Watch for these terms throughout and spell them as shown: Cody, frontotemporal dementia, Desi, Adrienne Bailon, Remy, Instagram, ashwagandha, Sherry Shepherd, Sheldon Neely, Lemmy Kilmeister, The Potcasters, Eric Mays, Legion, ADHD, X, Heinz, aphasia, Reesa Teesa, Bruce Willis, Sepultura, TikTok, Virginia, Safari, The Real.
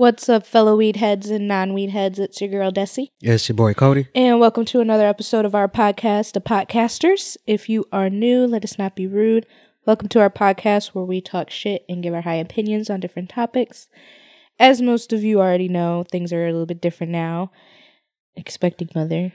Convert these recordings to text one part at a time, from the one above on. What's up, fellow weed heads and non-weed heads? It's your girl, Desi. Yeah, it's your boy, Cody. And welcome to another episode of our podcast, The Potcasters. If you are new, let us not be rude. Welcome to our podcast where we talk shit and give our high opinions on different topics. As most of you already know, things are a little bit different now. Expecting mother.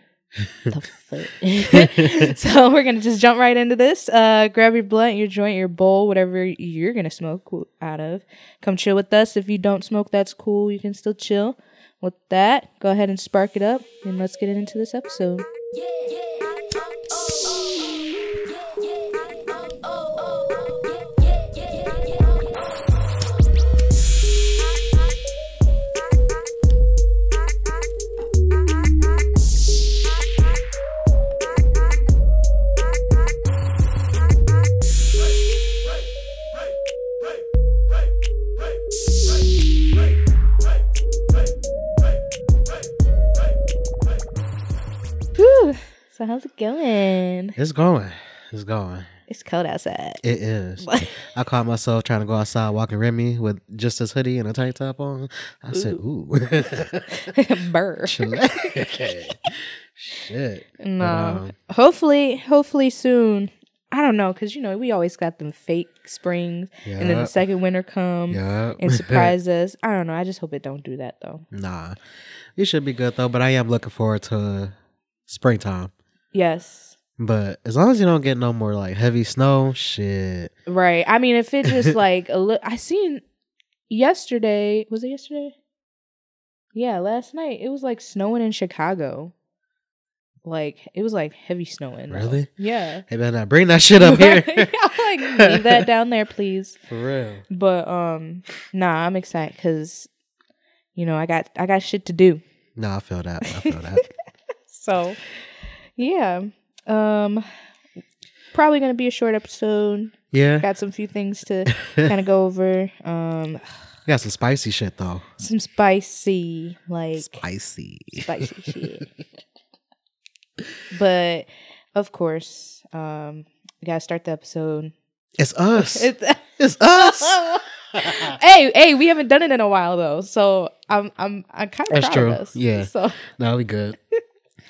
So we're gonna just jump right into this. Grab your blunt, your joint, your bowl, whatever you're gonna smoke out of. Come chill with us. If you don't smoke, that's cool. You can still chill with that. Go ahead and spark it up, and let's get into this episode. So how's it going? It's going. It's going. It's cold outside. It is. I caught myself trying to go outside walking Remy with just his hoodie and a tank top on. I said, ooh. Burr. Shit. No. Hopefully soon. I don't know, because, you know, we always got them fake springs, yep. And then the second winter come, yep. And surprise us. I don't know. I just hope it don't do that, though. Nah. It should be good, though, but I am looking forward to springtime. Yes. But as long as you don't get no more like heavy snow, shit. Right. I mean, if it just like a little, I seen yesterday, was it yesterday? Yeah, last night. It was like snowing in Chicago. Like, it was like heavy snowing. Really? Though. Yeah. Hey, better not bring that shit up here. Yeah, like leave that down there, please. For real. But nah, I'm excited because, you know, I got shit to do. Nah, I feel that. So yeah, probably gonna be a short episode. Yeah, got some few things to kind of go over. We got some spicy shit though. Some spicy, like spicy shit. But of course, we gotta start the episode. It's us. It's us. hey, we haven't done it in a while though, so I'm kind of proud true. Of us. Yeah. So no, we good.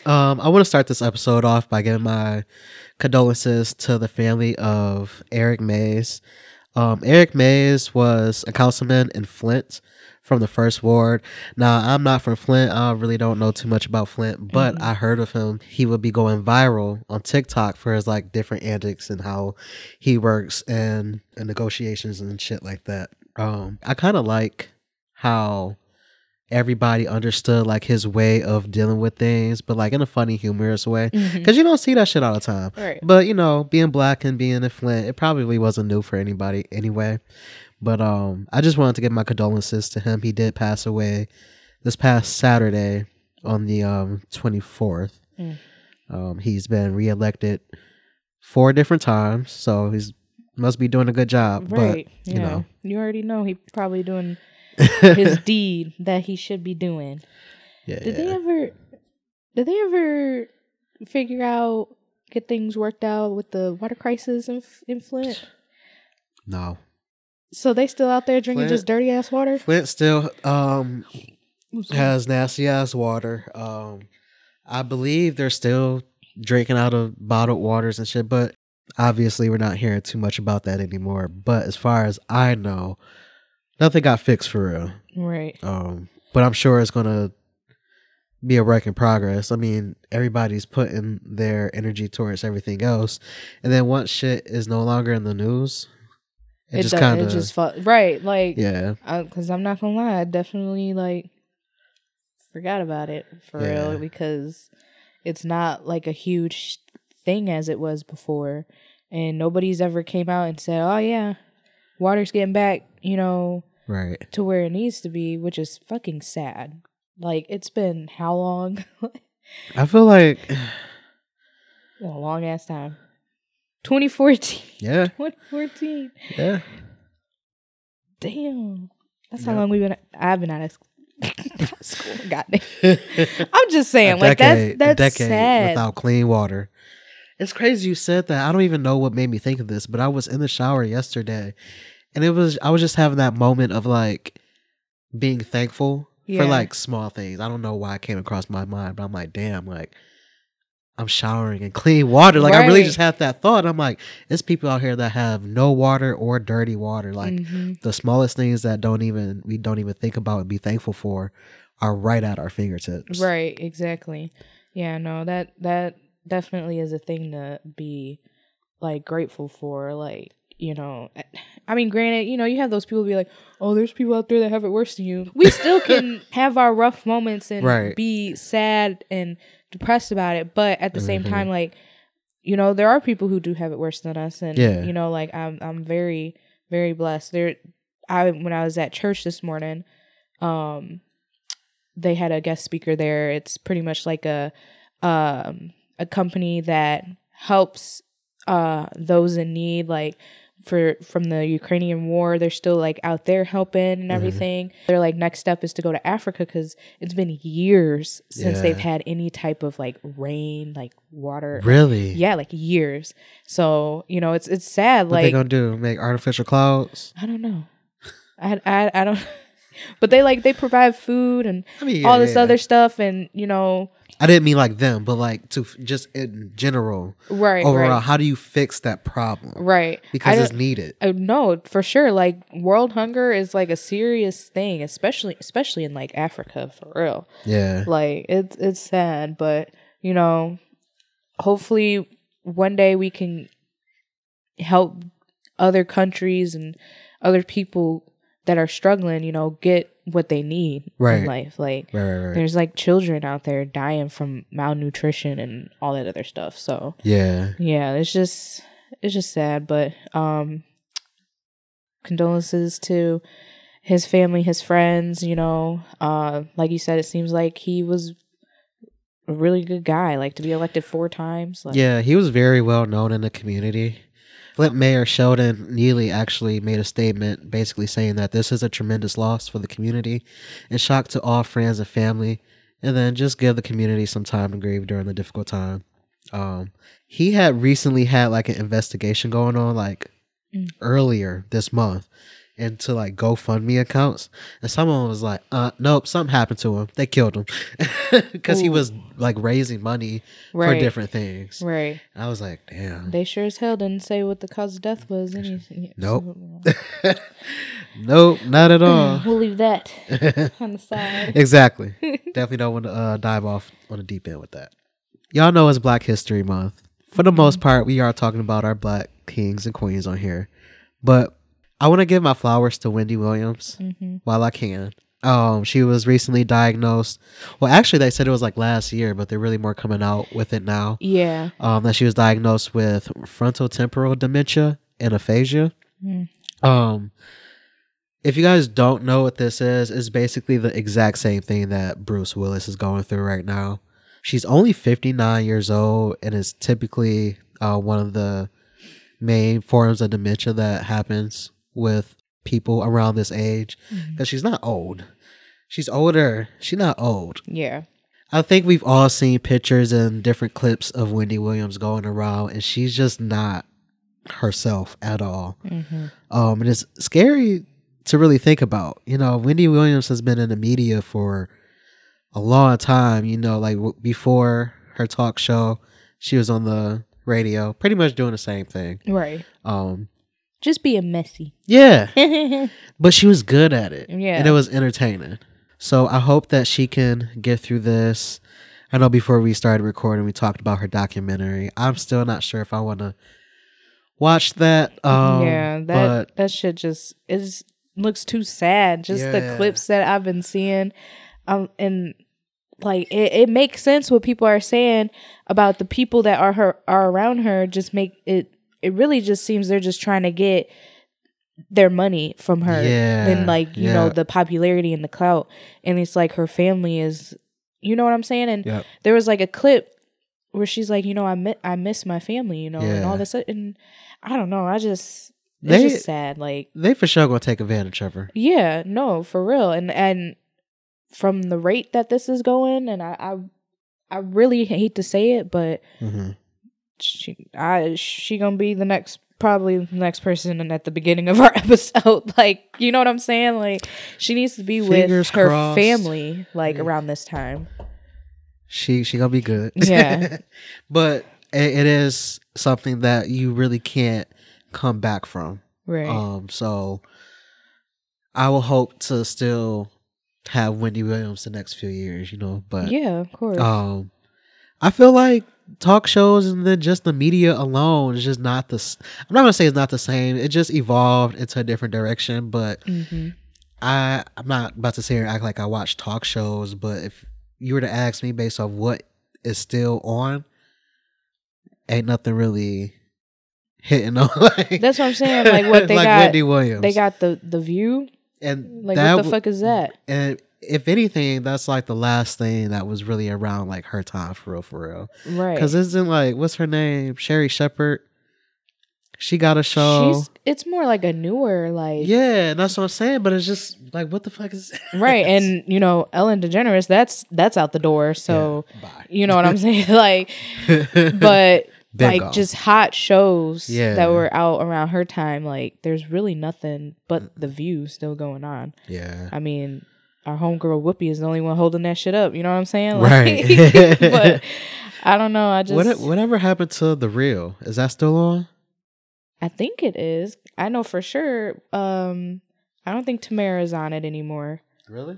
I want to start this episode off by giving my condolences to the family of Eric Mays. Eric Mays was a councilman in Flint from the First Ward. Now, I'm not from Flint. I really don't know too much about Flint, but I heard of him. He would be going viral on TikTok for his like different antics and how he works and negotiations and shit like that. I kind of like how everybody understood like his way of dealing with things, but like in a funny, humorous way, because you don't see that shit all the time, right. But you know, being black and being in Flint, it probably wasn't new for anybody anyway, but I just wanted to give my condolences to him. He did pass away this past Saturday on the 24th. He's been reelected 4 different times, so he's must be doing a good job, right. But you know, you already know he probably doing his deed that he should be doing. Yeah. Did they ever figure out, get things worked out with the water crisis in Flint? No. So they still out there drinking just dirty ass water? Flint still has nasty ass water. I believe they're still drinking out of bottled waters and shit, but obviously we're not hearing too much about that anymore. But as far as I know, nothing got fixed for real. Right. But I'm sure it's going to be a work in progress. I mean, everybody's putting their energy towards everything else. And then once shit is no longer in the news, it just kind of... It just right. Like, yeah. Because I'm not going to lie, I definitely, like, forgot about it for real, because it's not, like, a huge thing as it was before. And nobody's ever came out and said, oh, yeah, water's getting back, you know, right to where it needs to be, which is fucking sad. Like, it's been how long? I feel like a long ass time. 2014. Yeah. 2014. Yeah. Damn. That's how long I've been out of school. God damn. I'm just saying, that's sad. Without clean water. It's crazy you said that. I don't even know what made me think of this, but I was in the shower yesterday, and I was just having that moment of like, being thankful for like small things. I don't know why it came across my mind, but I'm like, damn, like I'm showering in clean water. Like I really just had that thought. I'm like, there's people out here that have no water or dirty water. Like the smallest things that we don't even think about and be thankful for are right at our fingertips. Right, exactly. Yeah, no, that definitely is a thing to be like grateful for. Like, you know, I mean, granted, you know, you have those people be like, oh, there's people out there that have it worse than you. We still can have our rough moments and be sad and depressed about it. But at the same time, like, you know, there are people who do have it worse than us. And, you know, like I'm very, very blessed. When I was at church this morning, they had a guest speaker there. It's pretty much like a company that helps those in need, like from the Ukrainian war. They're still like out there helping and everything. They're like, next step is to go to Africa because it's been years since they've had any type of like rain, like water. Really? Yeah, like years. So, you know, it's sad. What like they gonna do? Make artificial clouds? I don't know. I don't. But they like they provide food and all this other stuff, and you know. I didn't mean like them, but like to just in general. Right. Overall, how do you fix that problem? Right. Because it's needed. No, for sure. Like world hunger is like a serious thing, especially in like Africa, for real. Yeah. Like it's sad, but you know, hopefully one day we can help other countries and other people that are struggling, you know, get what they need in life. Like there's like children out there dying from malnutrition and all that other stuff. So yeah, it's just sad. But condolences to his family, his friends, you know. Like you said, it seems like he was a really good guy, like to be elected 4 times. Like, yeah, he was very well known in the community. Flint Mayor Sheldon Neely actually made a statement basically saying that this is a tremendous loss for the community and shock to all friends and family, and then just give the community some time to grieve during the difficult time. He had recently had like an investigation going on like earlier this month into like GoFundMe accounts, and someone was like, nope, something happened to him. They killed him because he was like raising money for different things. Right. And I was like, damn. They sure as hell didn't say what the cause of death was. Nope, not at all. We'll leave that on the side. Exactly. Definitely don't want to dive off on a deep end with that. Y'all know it's Black History Month. For the most part, we are talking about our Black kings and queens on here, but I want to give my flowers to Wendy Williams while I can. She was recently diagnosed. Well, actually, they said it was like last year, but they're really more coming out with it now. Yeah. That she was diagnosed with frontotemporal dementia and aphasia. If you guys don't know what this is, it's basically the exact same thing that Bruce Willis is going through right now. She's only 59 years old and is typically one of the main forms of dementia that happens with people around this age, because she's not old. She's older. She's not old. Yeah. I think we've all seen pictures and different clips of Wendy Williams going around, and she's just not herself at all. And it's scary to really think about. You know, Wendy Williams has been in the media for a long time. You know, like before her talk show, she was on the radio, pretty much doing the same thing. Right. Just being messy. Yeah. But she was good at it. Yeah. And it was entertaining. So I hope that she can get through this. I know before we started recording, we talked about her documentary. I'm still not sure if I want to watch that. Yeah, that shit just looks too sad. Just the clips that I've been seeing. And like it makes sense what people are saying about the people that are around her. Just make it. It really just seems they're just trying to get their money from her and like, you know, the popularity and the clout. And it's like her family is, you know what I'm saying? And there was like a clip where she's like, you know, I miss my family, you know, and all this. And I don't know. It's just sad. Like they for sure going to take advantage of her. Yeah, no, for real. And from the rate that this is going, and I really hate to say it, but she gonna be the next probably the next person at the beginning of our episode. Like, you know what I'm saying? Like, she needs to be fingers with her crossed. Family, like, yeah. around this time. She gonna be good. Yeah. But it is something that you really can't come back from. Right. So I will hope to still have Wendy Williams the next few years, you know, but yeah, of course. I feel like talk shows and then just the media alone is just not the, I'm not gonna say it's not the same. It just evolved into a different direction, but I'm not about to sit here and act like I watch talk shows, but if you were to ask me based off what is still on, ain't nothing really hitting on. Like, that's what I'm saying. Like what they like got, Wendy Williams. They got the View. And like that, what the fuck is that? And if anything, that's like the last thing that was really around like her time for real. Right. Because isn't like, what's her name? Sherry Shepherd. She got a show. It's more like a newer, like. Yeah, and that's what I'm saying. But it's just like, what the fuck is that? Right. And, you know, Ellen DeGeneres, that's out the door. So, yeah, you know what I'm saying? Like, but bingo. Like just hot shows that were out around her time. Like, there's really nothing but The View still going on. Yeah. I mean, our homegirl Whoopi is the only one holding that shit up. You know what I'm saying? Like, right. But I don't know. I just. Whatever happened to The Real? Is that still on? I think it is. I know for sure. I don't think Tamara's on it anymore. Really?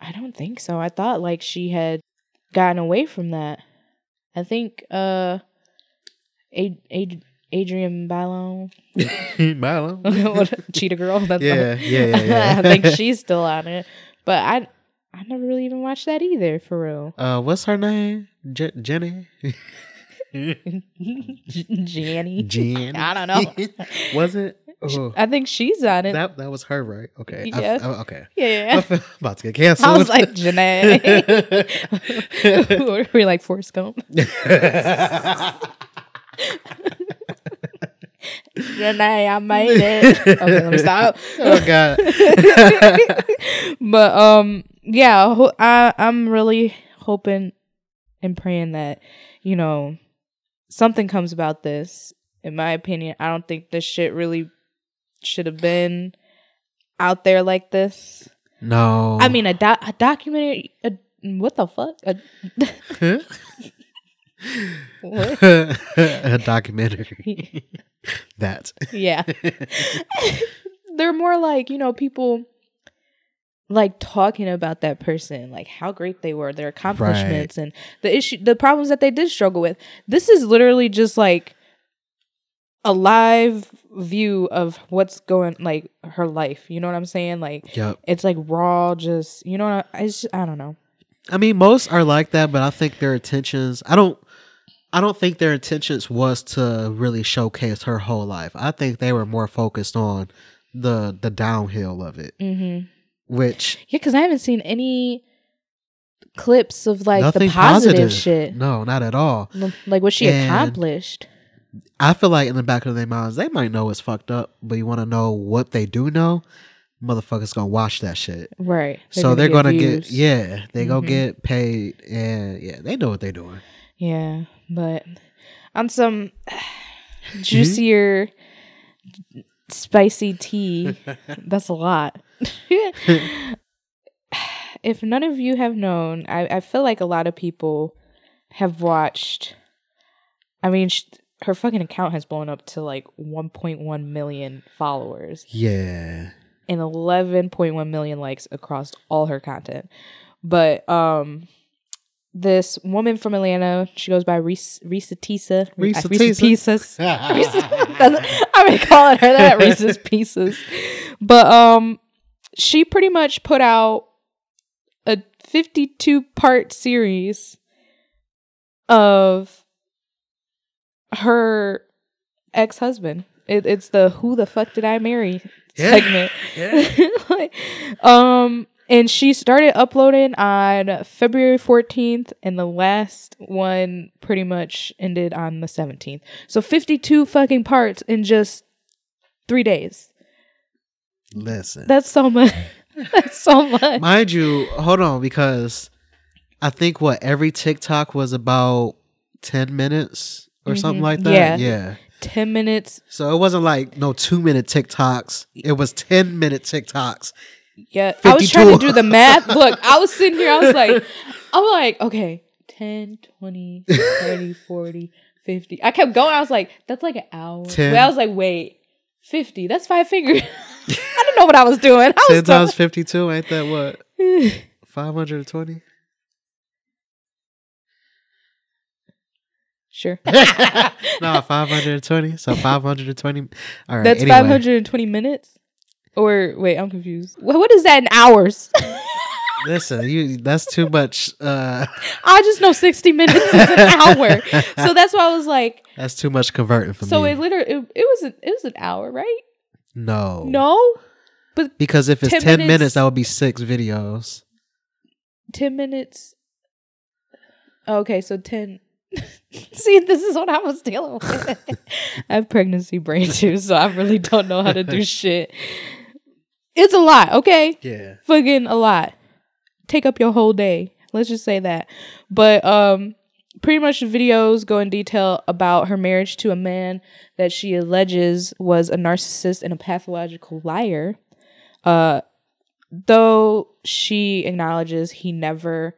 I don't think so. I thought like she had gotten away from that. I think Adrienne Bailon. Bailon? Cheetah Girl. That's yeah. I think she's still on it. But I never really even watched that either, for real. What's her name? Jenny? Jenny. I don't know. Was it? Oh. I think she's on it. That was her, right? Okay. Yeah. Okay. Yeah. I'm about to get canceled. I was like, Janae. We're like Forrest Gump. Janae, I made it. Okay, let me stop. Oh God. But yeah, I'm really hoping and praying that, you know, something comes about this. In my opinion, I don't think this shit really should have been out there like this. No. I mean, a documentary. What the fuck? What? A documentary. That. Yeah. They're more like, you know, people like talking about that person, like how great they were, their accomplishments, right, and the problems that they did struggle with. This is literally just like a live view of what's going, like her life. You know what I'm saying? Like, yep. It's like raw, just, you know, it's just, I don't know. I mean, most are like that, but I think their intentions, I don't think their intentions was to really showcase her whole life. I think they were more focused on the downhill of it. Mm-hmm. Which, yeah, because I haven't seen any clips of like the positive shit. No, not at all. Like what she accomplished. I feel like in the back of their minds, they might know it's fucked up, but you want to know what they do know? Motherfuckers gonna watch that shit. Right. So they're gonna get, yeah, they go get paid, and yeah, they know what they're doing. Yeah, but on some juicier, spicy tea, that's a lot. If none of you have known, I feel like a lot of people have watched. I mean, her fucking account has blown up to like 1.1 million followers. Yeah. And 11.1 million likes across all her content. But this woman from Atlanta, she goes by Reesa Teesa. Reesa Pieces. I've been calling her that, Reese's Pieces. But she pretty much put out a 52-part series of her ex-husband. It's the Who the Fuck Did I Marry? Segment. Yeah. Like, and she started uploading on February 14th, and the last one pretty much ended on the 17th. So 52 fucking parts in just 3 days. Listen. That's so much. That's so much. Mind you, hold on, because I think every TikTok was about 10 minutes or something like that. Yeah. 10 minutes. So it wasn't like no 2-minute TikToks. It was 10-minute TikToks. Yeah, 52. I was trying to do the math. Look, I was sitting here. I was like, okay, 10, 20, 30, 40, 50. I kept going. I was like, that's like an hour. 10. I was like, wait, 50. That's 5 fingers. I didn't know what I was doing. 10 times 52, ain't that what? 520? Sure. No, 520. So 520. All right. That's anyway. 520 minutes? Or wait, I'm confused. What is that in hours? Listen, that's too much. I just know 60 minutes is an hour. So that's why I was like, that's too much converting for me. So it literally it was an hour, right? No. No? But because if it's 10 minutes, that would be 6 videos. 10 minutes. Okay, so 10. See, this is what I was dealing with. I have pregnancy brain too, so I really don't know how to do shit. It's a lot, okay? Yeah. Fucking a lot. Take up your whole day. Let's just say that. But pretty much the videos go in detail about her marriage to a man that she alleges was a narcissist and a pathological liar. Though she acknowledges he never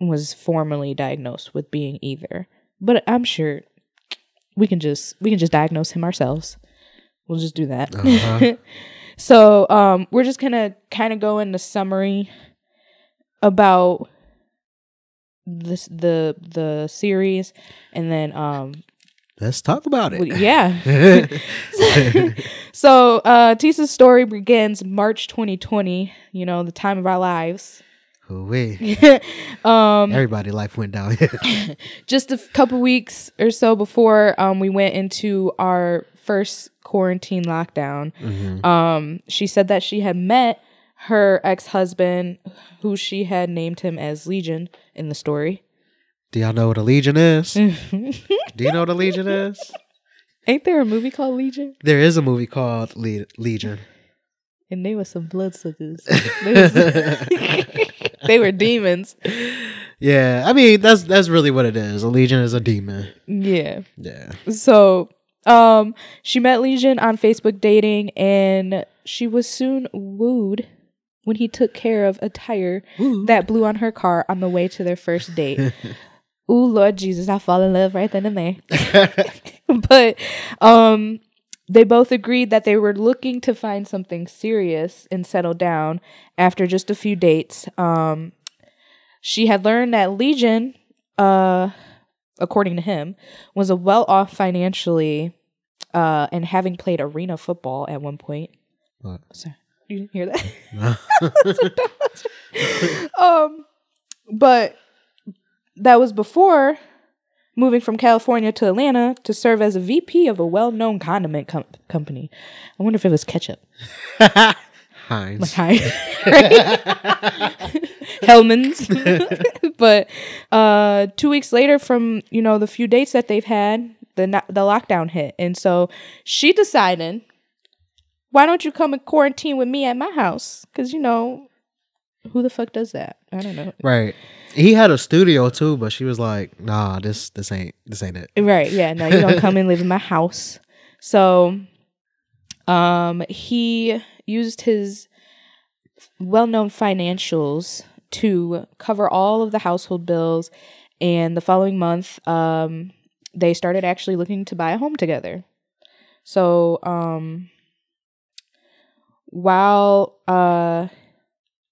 was formally diagnosed with being either. But I'm sure we can just diagnose him ourselves. We'll just do that. Uh-huh. So we're just going to kind of go into summary about this, the series, and then let's talk about it. Yeah. So Teesa's story begins March 2020, the time of our lives. Everybody life went down. Just a couple weeks or so before we went into our first quarantine lockdown. Mm-hmm. She said that she had met her ex-husband, who she had named him as Legion in the story. Do y'all know what a Legion is? Do you know what a Legion is? Ain't there a movie called Legion? There is a movie called Legion. And they were some bloodsuckers. They were demons. Yeah, I mean that's really what it is. A Legion is a demon. Yeah. Yeah. So, she met Legion on Facebook dating, and she was soon wooed when he took care of a tire that blew on her car on the way to their first date. Ooh, Lord Jesus, I fall in love right then and there. But they both agreed that they were looking to find something serious and settle down after just a few dates. She had learned that Legion, according to him, was a well-off financially and having played arena football at one point. What? Sorry, you didn't hear that? No. But that was before moving from California to Atlanta to serve as a VP of a well-known condiment company. I wonder if it was ketchup. Heinz. Like Heinz, right? Hellman's. But 2 weeks later from, the few dates that they've had, the lockdown hit. And so she decided, why don't you come and quarantine with me at my house? Because, who the fuck does that? I don't know. Right. He had a studio too, but she was like, nah, this ain't it. Right. Yeah. No, you don't come and live in my house. So he used his well-known financials to cover all of the household bills. And the following month, they started actually looking to buy a home together. So while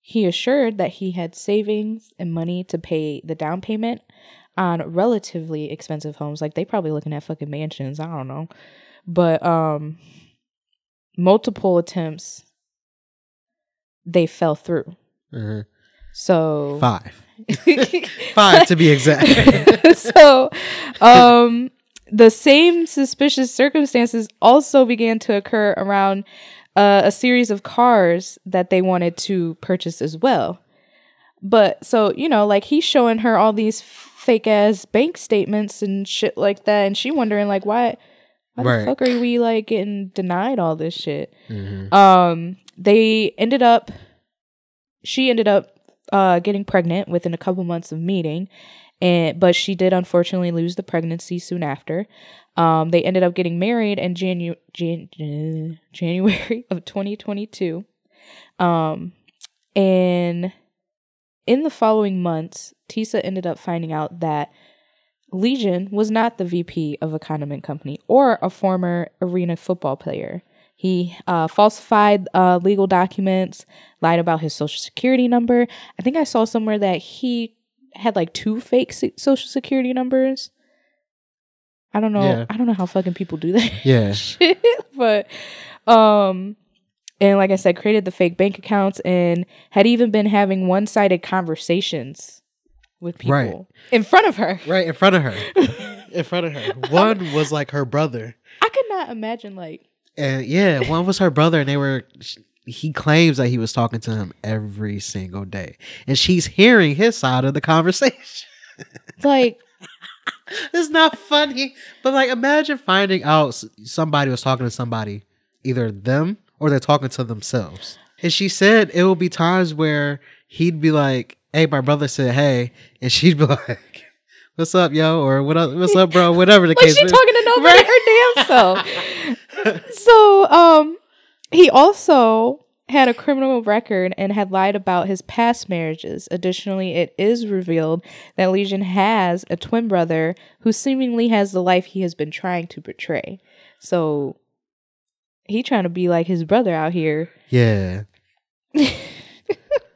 he assured that he had savings and money to pay the down payment on relatively expensive homes. Like, they probably looking at fucking mansions. I don't know. But multiple attempts, they fell through. Mm-hmm. So 5. 5 to be exact. So the same suspicious circumstances also began to occur around a series of cars that they wanted to purchase as well. But so, he's showing her all these fake ass bank statements and shit like that. And she wondering why right. The fuck are we getting denied all this shit? Mm-hmm. She ended up getting pregnant within a couple months of meeting, but she did unfortunately lose the pregnancy soon after. They ended up getting married in January of 2022. And in the following months, Teesa ended up finding out that Legion was not the VP of a condiment company or a former arena football player. He falsified legal documents, lied about his social security number. I think I saw somewhere that he had like 2 fake social security numbers. I don't know. Yeah. I don't know how fucking people do that. Yeah. Shit. But, and like I said, created the fake bank accounts and had even been having one-sided conversations with people in front of her. Right, in front of her. In front of her. One was like her brother. I could not imagine like. Yeah, one was her brother, and he claims that he was talking to him every single day, and she's hearing his side of the conversation. Like, it's not funny, but like, imagine finding out somebody was talking to somebody, either them or they're talking to themselves. And she said it will be times where he'd be like, "Hey, my brother said hey," and she'd be like, "What's up, yo?" or "What's up, bro?" Whatever the case. Like, she's talking to nobody, her damn self. So, he also had a criminal record and had lied about his past marriages. Additionally, it is revealed that Legion has a twin brother who seemingly has the life he has been trying to portray. So, he trying to be like his brother out here. Yeah.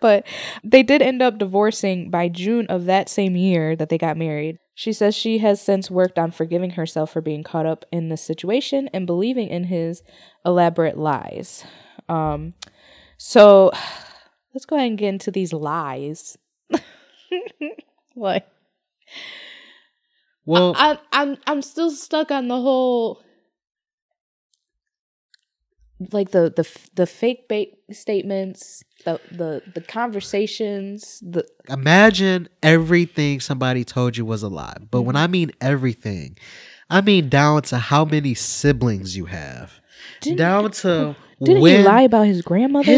But they did end up divorcing by June of that same year that they got married. She says she has since worked on forgiving herself for being caught up in the situation and believing in his elaborate lies. So let's go ahead and get into these lies. What? Well, I'm still stuck on the whole like the fake bait statements, the conversations. Imagine everything somebody told you was a lie. But when I mean everything, I mean down to how many siblings you have. Didn't he lie about his grandmother?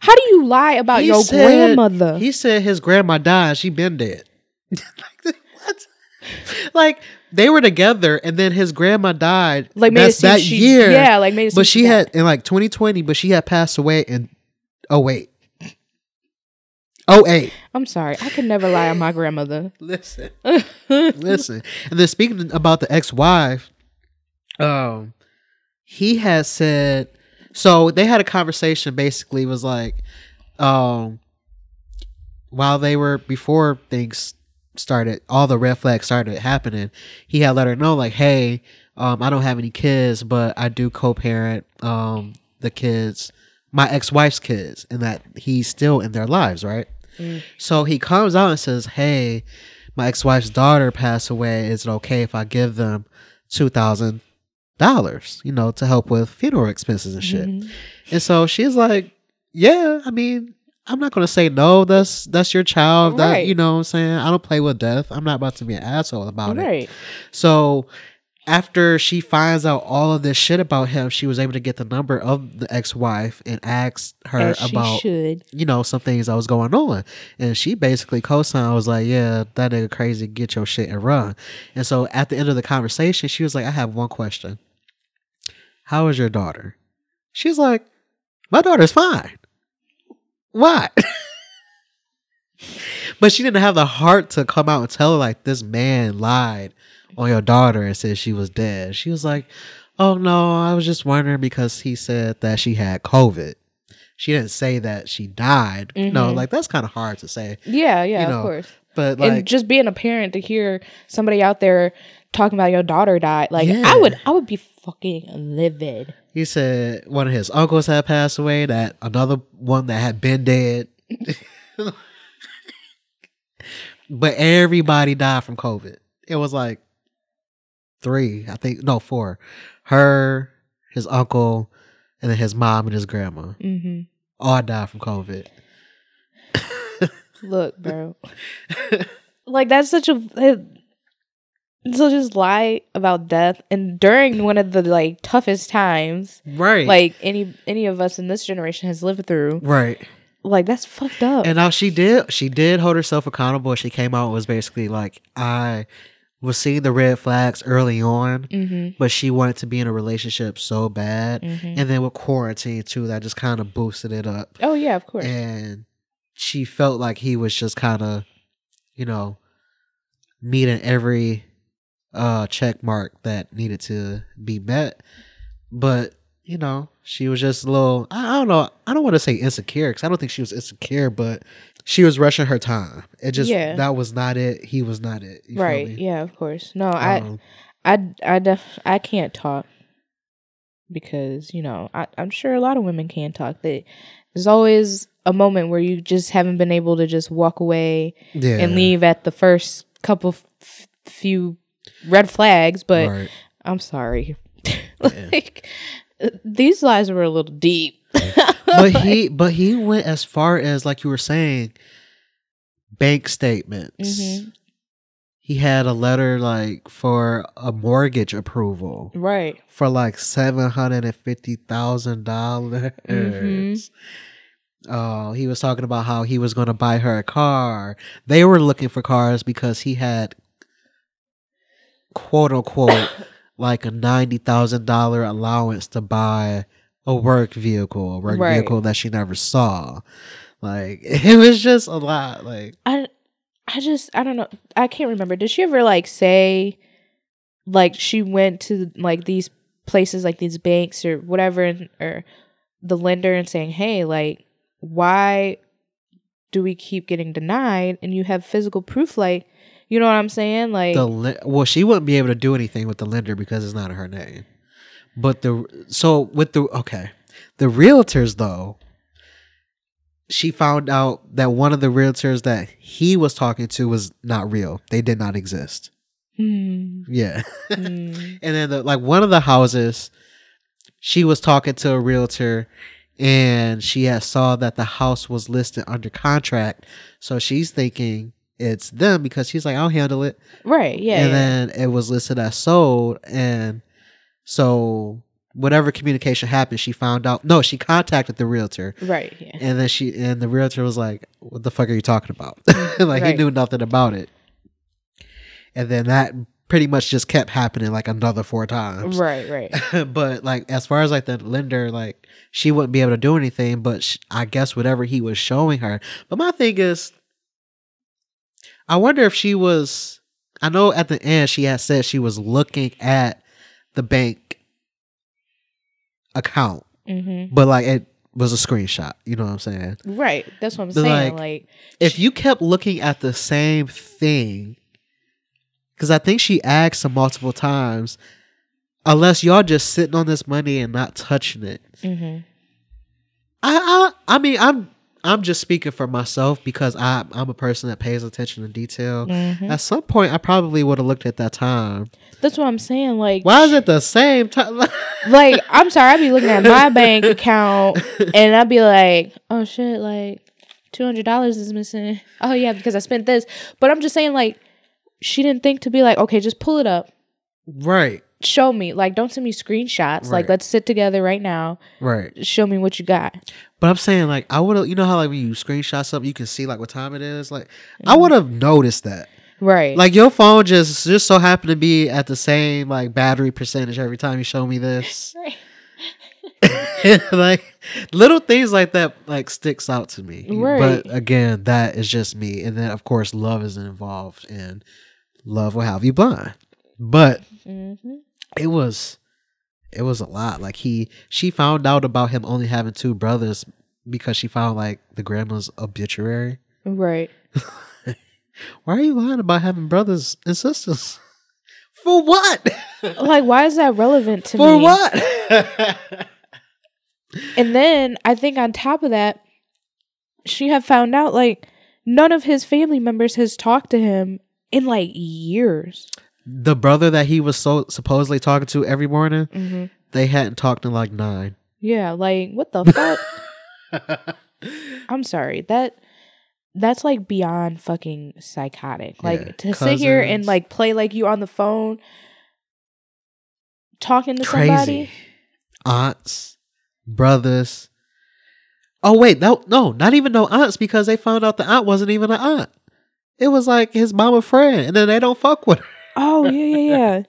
How do you lie about your grandmother? He said his grandma died. She been dead. Like, what? Like, they were together, and then his grandma died. Like, that year. Yeah, like made it. But she had in like 2020. But she had passed away in 08. 08. I'm sorry, I could never lie on my grandmother. Listen, listen. And then speaking about the ex-wife, he had said. So they had a conversation. Basically, was like, while they were before things started, all the red flags started happening, he had let her know like, hey, I don't have any kids, but I do co-parent the kids, my ex-wife's kids, and that he's still in their lives, right? So he comes out and says, hey, my ex-wife's daughter passed away, is it okay if I give them $2,000, you know, to help with funeral expenses and shit? And so she's like, yeah, I mean, I'm not going to say no. That's your child. That, you know what I'm saying? I don't play with death. I'm not about to be an asshole about it. So after she finds out all of this shit about him, she was able to get the number of the ex-wife and asked her about, you know, some things that was going on. And she basically co-signed. I was like, yeah, that nigga crazy. Get your shit and run. And so at the end of the conversation, she was like, I have one question. How is your daughter? She's like, my daughter's fine. Why? But she didn't have the heart to come out and tell her like, this man lied on your daughter and said she was dead. She was like, oh no, I was just wondering because he said that she had COVID. She didn't say that she died. No, like that's kind of hard to say. Yeah, you know, of course. But like, and just being a parent to hear somebody out there talking about your daughter died, like I would be fucking livid. He said one of his uncles had passed away, that another one that had been dead. But everybody died from COVID. It was like 4. Her, his uncle, and then his mom and his grandma. All died from COVID. Look, bro. Like, that's such a... So just lie about death, and during one of the like toughest times, right? Like any of us in this generation has lived through, right? Like, that's fucked up. And now she did hold herself accountable. She came out and was basically like, I was seeing the red flags early on, mm-hmm. but she wanted to be in a relationship so bad. Mm-hmm. And then with quarantine too, that just kind of boosted it up. Oh yeah, of course. And she felt like he was just kind of, you know, meeting every check mark that needed to be met. But, you know, she was just a little, I don't know, I don't want to say insecure, because I don't think she was insecure, but she was rushing her time. It just, yeah. That was not it. He was not it. You right. Feel me? Yeah, of course. No, I can't talk because, you know, I'm sure a lot of women can talk. But there's always a moment where you just haven't been able to just walk away and leave at the first couple few red flags. But right. I'm sorry. Like... Yeah. These lies were a little deep. but he went as far as, like you were saying, bank statements. Mm-hmm. He had a letter like for a mortgage approval. Right. For like $750,000. Mm-hmm. He was talking about how he was going to buy her a car. They were looking for cars because he had, quote unquote, like a $90,000 allowance to buy a work right. vehicle that she never saw. Like, it was just a lot. Like, I don't know. I can't remember. Did she ever like say, like, she went to like these places, like these banks or whatever, or the lender, and saying, hey, like, why do we keep getting denied? And you have physical proof, like. You know what I'm saying? Like, well, she wouldn't be able to do anything with the lender because it's not in her name. But the realtors, though, she found out that one of the realtors that he was talking to was not real. They did not exist. Mm. Yeah. Mm. And then like one of the houses, she was talking to a realtor, and she had saw that the house was listed under contract. So she's thinking it's them because she's like, I'll handle it. Right, yeah. And then it was listed as sold. And so whatever communication happened, she found out. No, she contacted the realtor. Right, yeah. And then the realtor was like, what the fuck are you talking about? Like, right. He knew nothing about it. And then that pretty much just kept happening like another 4 times. Right. But like, as far as like the lender, like, she wouldn't be able to do anything, but I guess whatever he was showing her. But my thing is, I wonder if she was, I know at the end she had said she was looking at the bank account, mm-hmm. but like it was a screenshot. You know what I'm saying? Right. That's what I'm saying. Like, if you kept looking at the same thing, because I think she asked him multiple times, unless y'all just sitting on this money and not touching it. Mm-hmm. I mean, I'm just speaking for myself because I'm a person that pays attention to detail. Mm-hmm. At some point, I probably would have looked at that time. That's what I'm saying. Like, why is it the same time? Like, I'm sorry, I'd be looking at my bank account and I'd be like, oh shit, like $200 is missing. Oh yeah, because I spent this. But I'm just saying, like, she didn't think to be like, okay, just pull it up. Right. Show me. Like, don't send me screenshots. Right. Like, let's sit together right now. Right. Show me what you got. But I'm saying, like, I would have, you know how, like, when you screenshot something, you can see, like, what time it is? Like, mm-hmm. I would have noticed that. Right. Like, your phone just so happened to be at the same, like, battery percentage every time you show me this. Right. Like, little things like that, like, sticks out to me. Right. But, again, that is just me. And then, of course, love is involved, and love will have you blind. But... Mm-hmm. It was a lot. Like, she found out about him only having 2 brothers because she found like the grandma's obituary. Right. Why are you lying about having brothers and sisters? For what? Like, why is that relevant to me? For what? And then I think on top of that, she had found out like none of his family members has talked to him in like years. The brother that he was so supposedly talking to every morning, mm-hmm. they hadn't talked in like 9. Yeah, like, what the fuck? I'm sorry. That's like beyond fucking psychotic. Like, yeah, to sit here and like play like you on the phone talking to Crazy. Somebody. Aunts, brothers. Oh, wait, no, not even no aunts, because they found out the aunt wasn't even an aunt. It was like his mama friend, and then they don't fuck with her. Oh, yeah.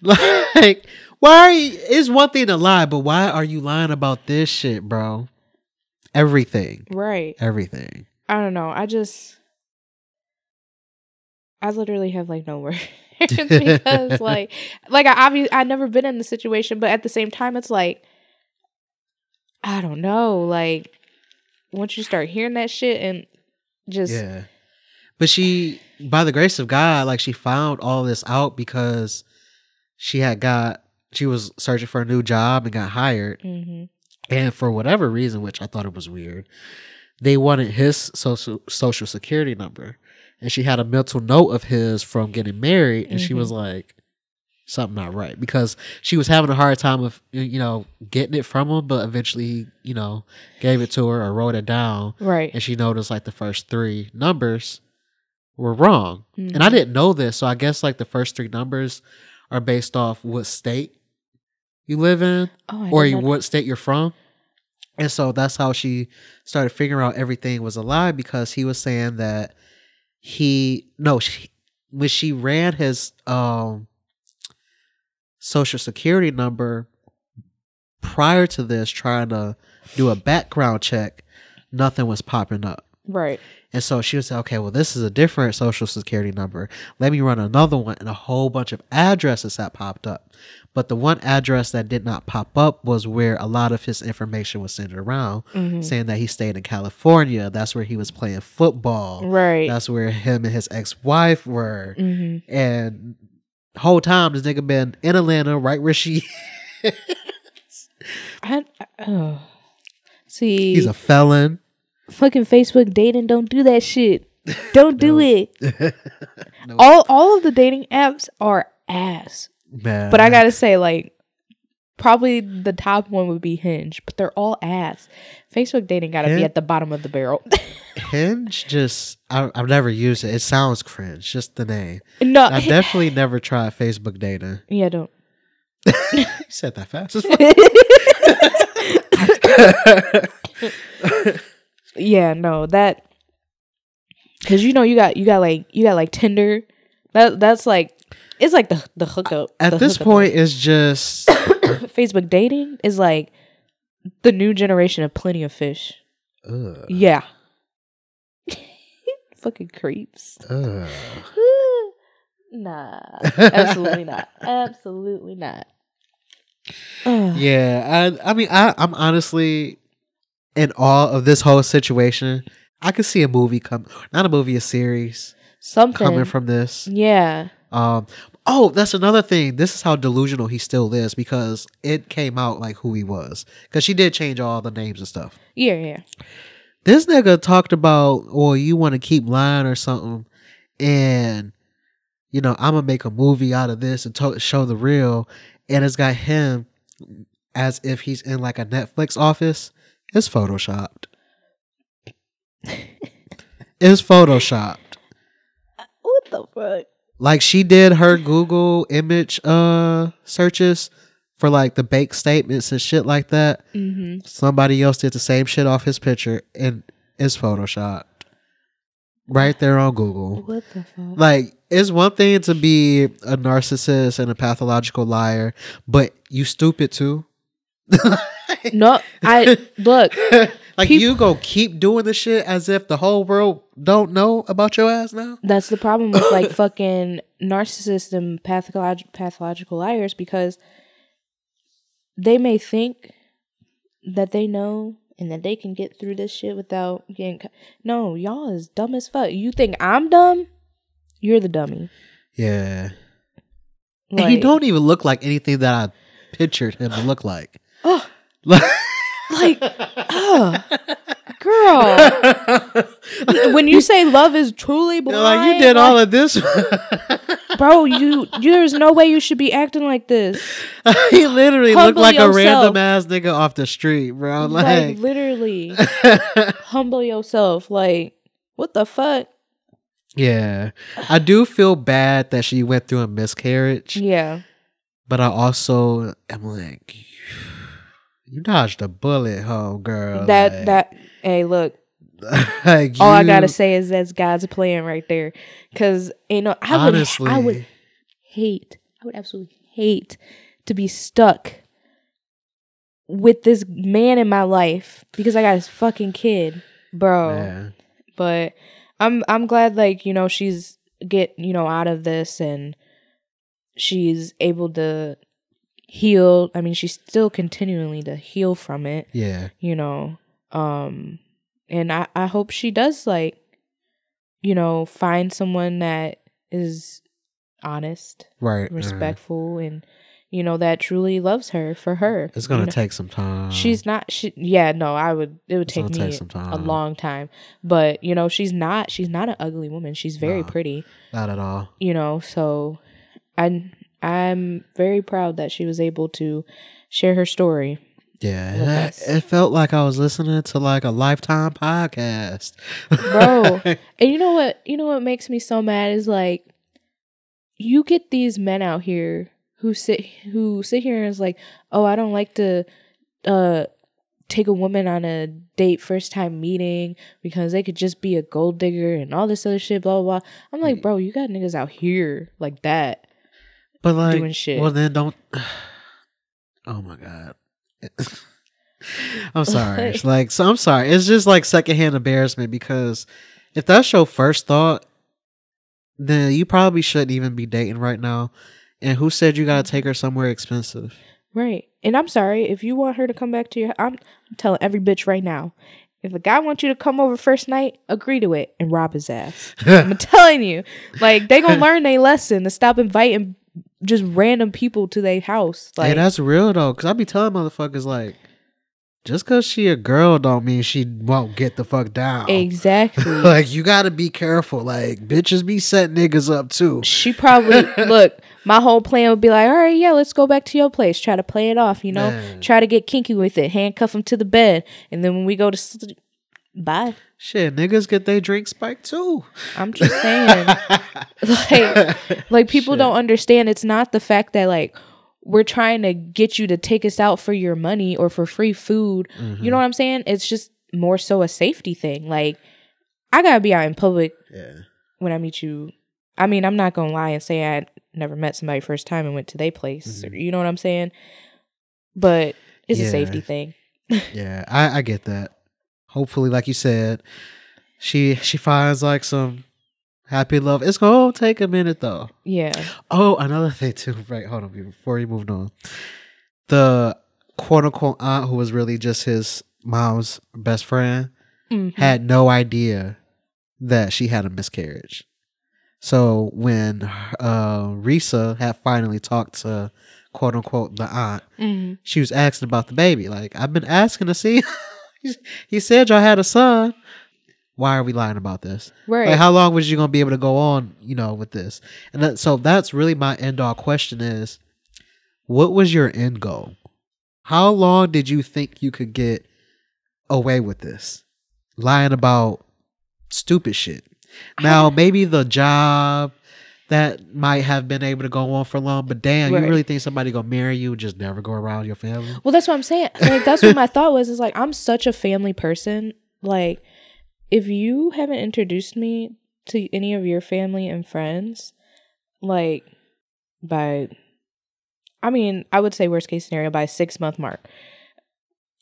Like, it's one thing to lie, but why are you lying about this shit, bro? Everything. Right. Everything. I don't know. I literally have like no words because like I've never been in the situation, but at the same time, it's like, I don't know. Like, once you start hearing that shit and just. Yeah. But she, by the grace of God, like, she found all this out because she was searching for a new job and got hired. Mm-hmm. And for whatever reason, which I thought it was weird, they wanted his social security number. And she had a mental note of his from getting married. And she was like, something not right. Because she was having a hard time of, you know, getting it from him. But eventually, he, you know, gave it to her or wrote it down. Right. And she noticed like the first three numbers were wrong. Mm-hmm. And I didn't know this. So I guess like the first three numbers are based off what state you live in what state you're from. And so that's how she started figuring out everything was a lie, because he was saying that when she ran his social security number prior to this, trying to do a background check, nothing was popping up. Right. And so she would say, okay, well, this is a different social security number. Let me run another one. And a whole bunch of addresses that popped up. But the one address that did not pop up was where a lot of his information was centered around, saying that he stayed in California. That's where he was playing football. Right. That's where him and his ex-wife were. Mm-hmm. And whole time, this nigga been in Atlanta, right where she is. See, he's a felon. Fucking Facebook dating, don't do that shit. Don't do it. No. All of the dating apps are ass. Man. But I gotta say, like, probably the top one would be Hinge, but they're all ass. Facebook dating gotta be at the bottom of the barrel. Hinge, I've never used it. It sounds cringe, just the name. No, I definitely never tried Facebook dating. Yeah, don't. You said that fast as fuck. Yeah, no, that, because you know you got like Tinder, that's like, it's like the hookup. At this point, it's just Facebook dating is like the new generation of Plenty of Fish. Ugh. Yeah, fucking creeps. Ugh. Nah, absolutely not. Absolutely not. Ugh. Yeah, I mean I'm honestly. In all of this whole situation, I could see a series. Something coming from this. Yeah. That's another thing. This is how delusional he still is, because it came out like who he was. Because she did change all the names and stuff. Yeah, yeah. This nigga talked about, well, you want to keep lying or something, and, you know, I'm going to make a movie out of this and show the real. And it's got him as if he's in like a Netflix office. It's photoshopped. It's photoshopped. What the fuck? Like, she did her Google image searches for like the bank statements and shit like that. Mm-hmm. Somebody else did the same shit off his picture, and it's photoshopped right there on Google. What the fuck? Like, it's one thing to be a narcissist and a pathological liar, but you stupid too. No, I look like you go keep doing this shit as if the whole world don't know about your ass now. That's the problem with like fucking narcissists and pathological liars, because they may think that they know and that they can get through this shit without getting. No, y'all is dumb as fuck. You think I'm dumb? You're the dummy. Yeah, like, and you don't even look like anything that I pictured him to look like. Oh. Like, girl, when you say love is truly blind, like, you did all of this, bro. There's no way you should be acting like this. He literally looked like a random ass nigga off the street, bro. Like literally, humble yourself. Like, what the fuck? Yeah, I do feel bad that she went through a miscarriage. Yeah, but I also am like. You dodged a bullet, girl. That Hey, look. Like all I gotta say is that's God's plan right there. Because, you know, I would absolutely hate to be stuck with this man in my life because I got his fucking kid, bro. Yeah. But I'm glad, like, you know, she's out of this and she's able to heal. I mean, she's still continually to heal from it. Yeah. You know, and I hope she does, like, you know, find someone that is honest, right, respectful, and, you know, that truly loves her for her. It's gonna take some time. She's not. It would take me a long time. But, you know, she's not an ugly woman. She's very pretty. Not at all. You know, so I'm very proud that she was able to share her story. Yeah, it felt like I was listening to like a Lifetime podcast, bro. And you know what? You know what makes me so mad is, like, you get these men out here who sit here and is like, oh, I don't like to take a woman on a date, first time meeting, because they could just be a gold digger and all this other shit, blah, blah, blah. I'm like, bro, you got niggas out here like that. But, like, doing shit. Well, then don't. Oh my God. I'm sorry. It's like, so I'm sorry. It's just like secondhand embarrassment, because if that's your first thought, then you probably shouldn't even be dating right now. And who said you gotta take her somewhere expensive? Right. And I'm sorry, if you want her to come back to your, I'm telling every bitch right now, if a guy wants you to come over first night, agree to it and rob his ass. I'm telling you, like, they gonna learn their lesson to stop inviting just random people to their house. Like, hey, that's real though, because I be telling motherfuckers, like, just because she a girl don't mean she won't get the fuck down. Exactly. Like, you got to be careful. Like, bitches be setting niggas up, too. She probably... Look, my whole plan would be like, all right, yeah, let's go back to your place. Try to play it off, you know? Man. Try to get kinky with it. Handcuff him to the bed. And then when we go to sleep... Bye. Shit, niggas get their drink spiked, too. I'm just saying. like, people don't understand. It's not the fact that, like... we're trying to get you to take us out for your money or for free food. Mm-hmm. You know what I'm saying? It's just more so a safety thing. Like, I gotta be out in public when I meet you. I mean, I'm not gonna lie and say I never met somebody first time and went to their place. Mm-hmm. You know what I'm saying? But it's a safety thing. Yeah, I get that. Hopefully, like you said, she finds, like, some happy love. It's gonna take a minute though. Yeah. Oh, another thing too. Right, hold on, before you moved on. The quote unquote aunt who was really just his mom's best friend had no idea that she had a miscarriage. So when Reesa had finally talked to quote unquote the aunt, she was asking about the baby. Like, I've been asking to see. He said y'all had a son. Why are we lying about this? Right. Like, how long was you going to be able to go on, you know, with this? And so that's really my end all question is, what was your end goal? How long did you think you could get away with this? Lying about stupid shit. Now, maybe the job that might have been able to go on for long, but damn, you really think somebody going to marry you and just never go around your family? Well, that's what I'm saying. Like, that's what my thought was. Is like, I'm such a family person. Like, if you haven't introduced me to any of your family and friends, like, I would say worst case scenario, by 6-month mark,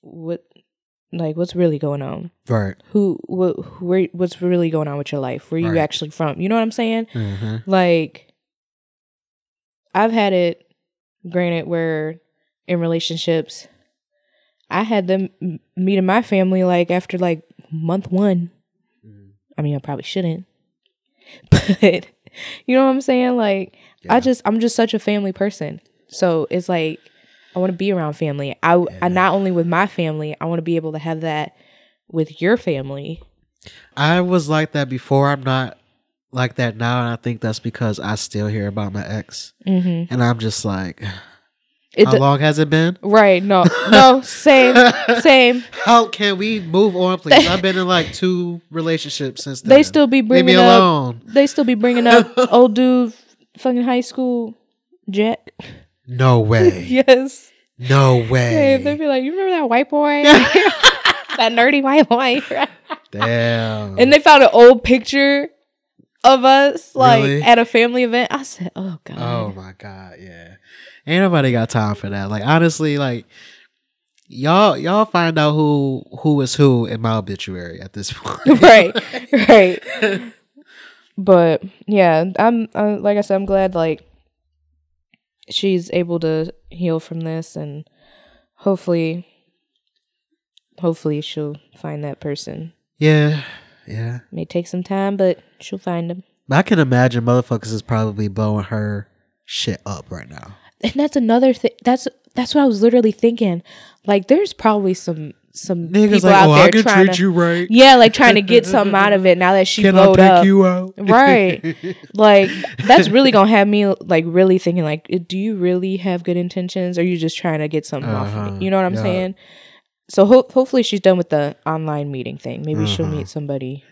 what's really going on? Right. What's really going on with your life? Where you actually from? You know what I'm saying? Mm-hmm. Like, I've had it, granted, where in relationships, I had them meeting my family, like, after, like, month one. I mean, I probably shouldn't, but you know what I'm saying? Like, I'm just such a family person. So it's like, I want to be around family. I not only with my family, I want to be able to have that with your family. I was like that before. I'm not like that now. And I think that's because I still hear about my ex. Mm-hmm. And I'm just like... How long has it been? Right. No. Same. How can we move on, please? I've been in like 2 relationships since then. They still be bringing Leave me up, alone. They still be bringing up old dude, fucking high school Jack. No way. Yes. No way. Yeah, they be like, you remember that white boy? that nerdy white wife. Damn. And they found an old picture of us, like, really? At a family event. I said, oh, God. Oh, my God, yeah. Ain't nobody got time for that. Like, honestly, like, y'all find out who is who in my obituary at this point. Right, right. But, yeah, I'm like I said, I'm glad, like, she's able to heal from this, and hopefully she'll find that person. Yeah, yeah. May take some time, but she'll find him. I can imagine motherfuckers is probably blowing her shit up right now. And that's another thing. That's what I was literally thinking. Like, there's probably some niggas people like, out there I can trying treat to, you right. Yeah, like trying to get something out of it now that she can blowed I pick up. You out? Right. Like, that's really gonna have me like really thinking like, do you really have good intentions, or are you just trying to get something off of me? You know what I'm saying? So hopefully she's done with the online meeting thing. Maybe she'll meet somebody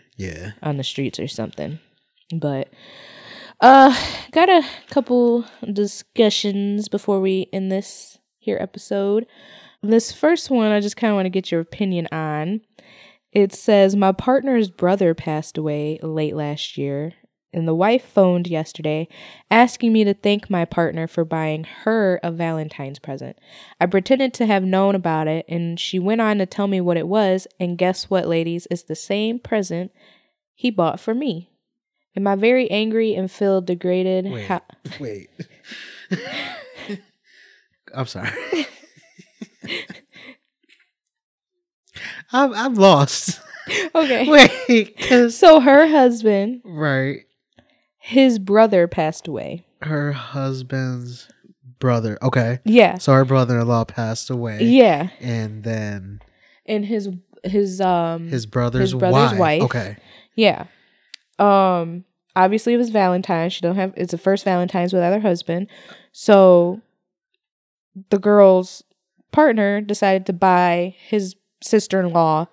on the streets or something. But got a couple discussions before we end this here episode. This first one, I just kind of want to get your opinion on. It says, my partner's brother passed away late last year, and the wife phoned yesterday asking me to thank my partner for buying her a Valentine's present. I pretended to have known about it, and she went on to tell me what it was, and guess what, ladies? It's the same present he bought for me. Am I very angry and feel degraded? Wait. I'm sorry. I'm lost. Okay. Wait. So her husband. Right. His brother passed away. Her husband's brother. Okay. Yeah. So her brother-in-law passed away. Yeah. And then. And his brother's wife. Okay. Yeah. Obviously it was Valentine's. It's the first Valentine's without her husband. So the girl's partner decided to buy his sister-in-law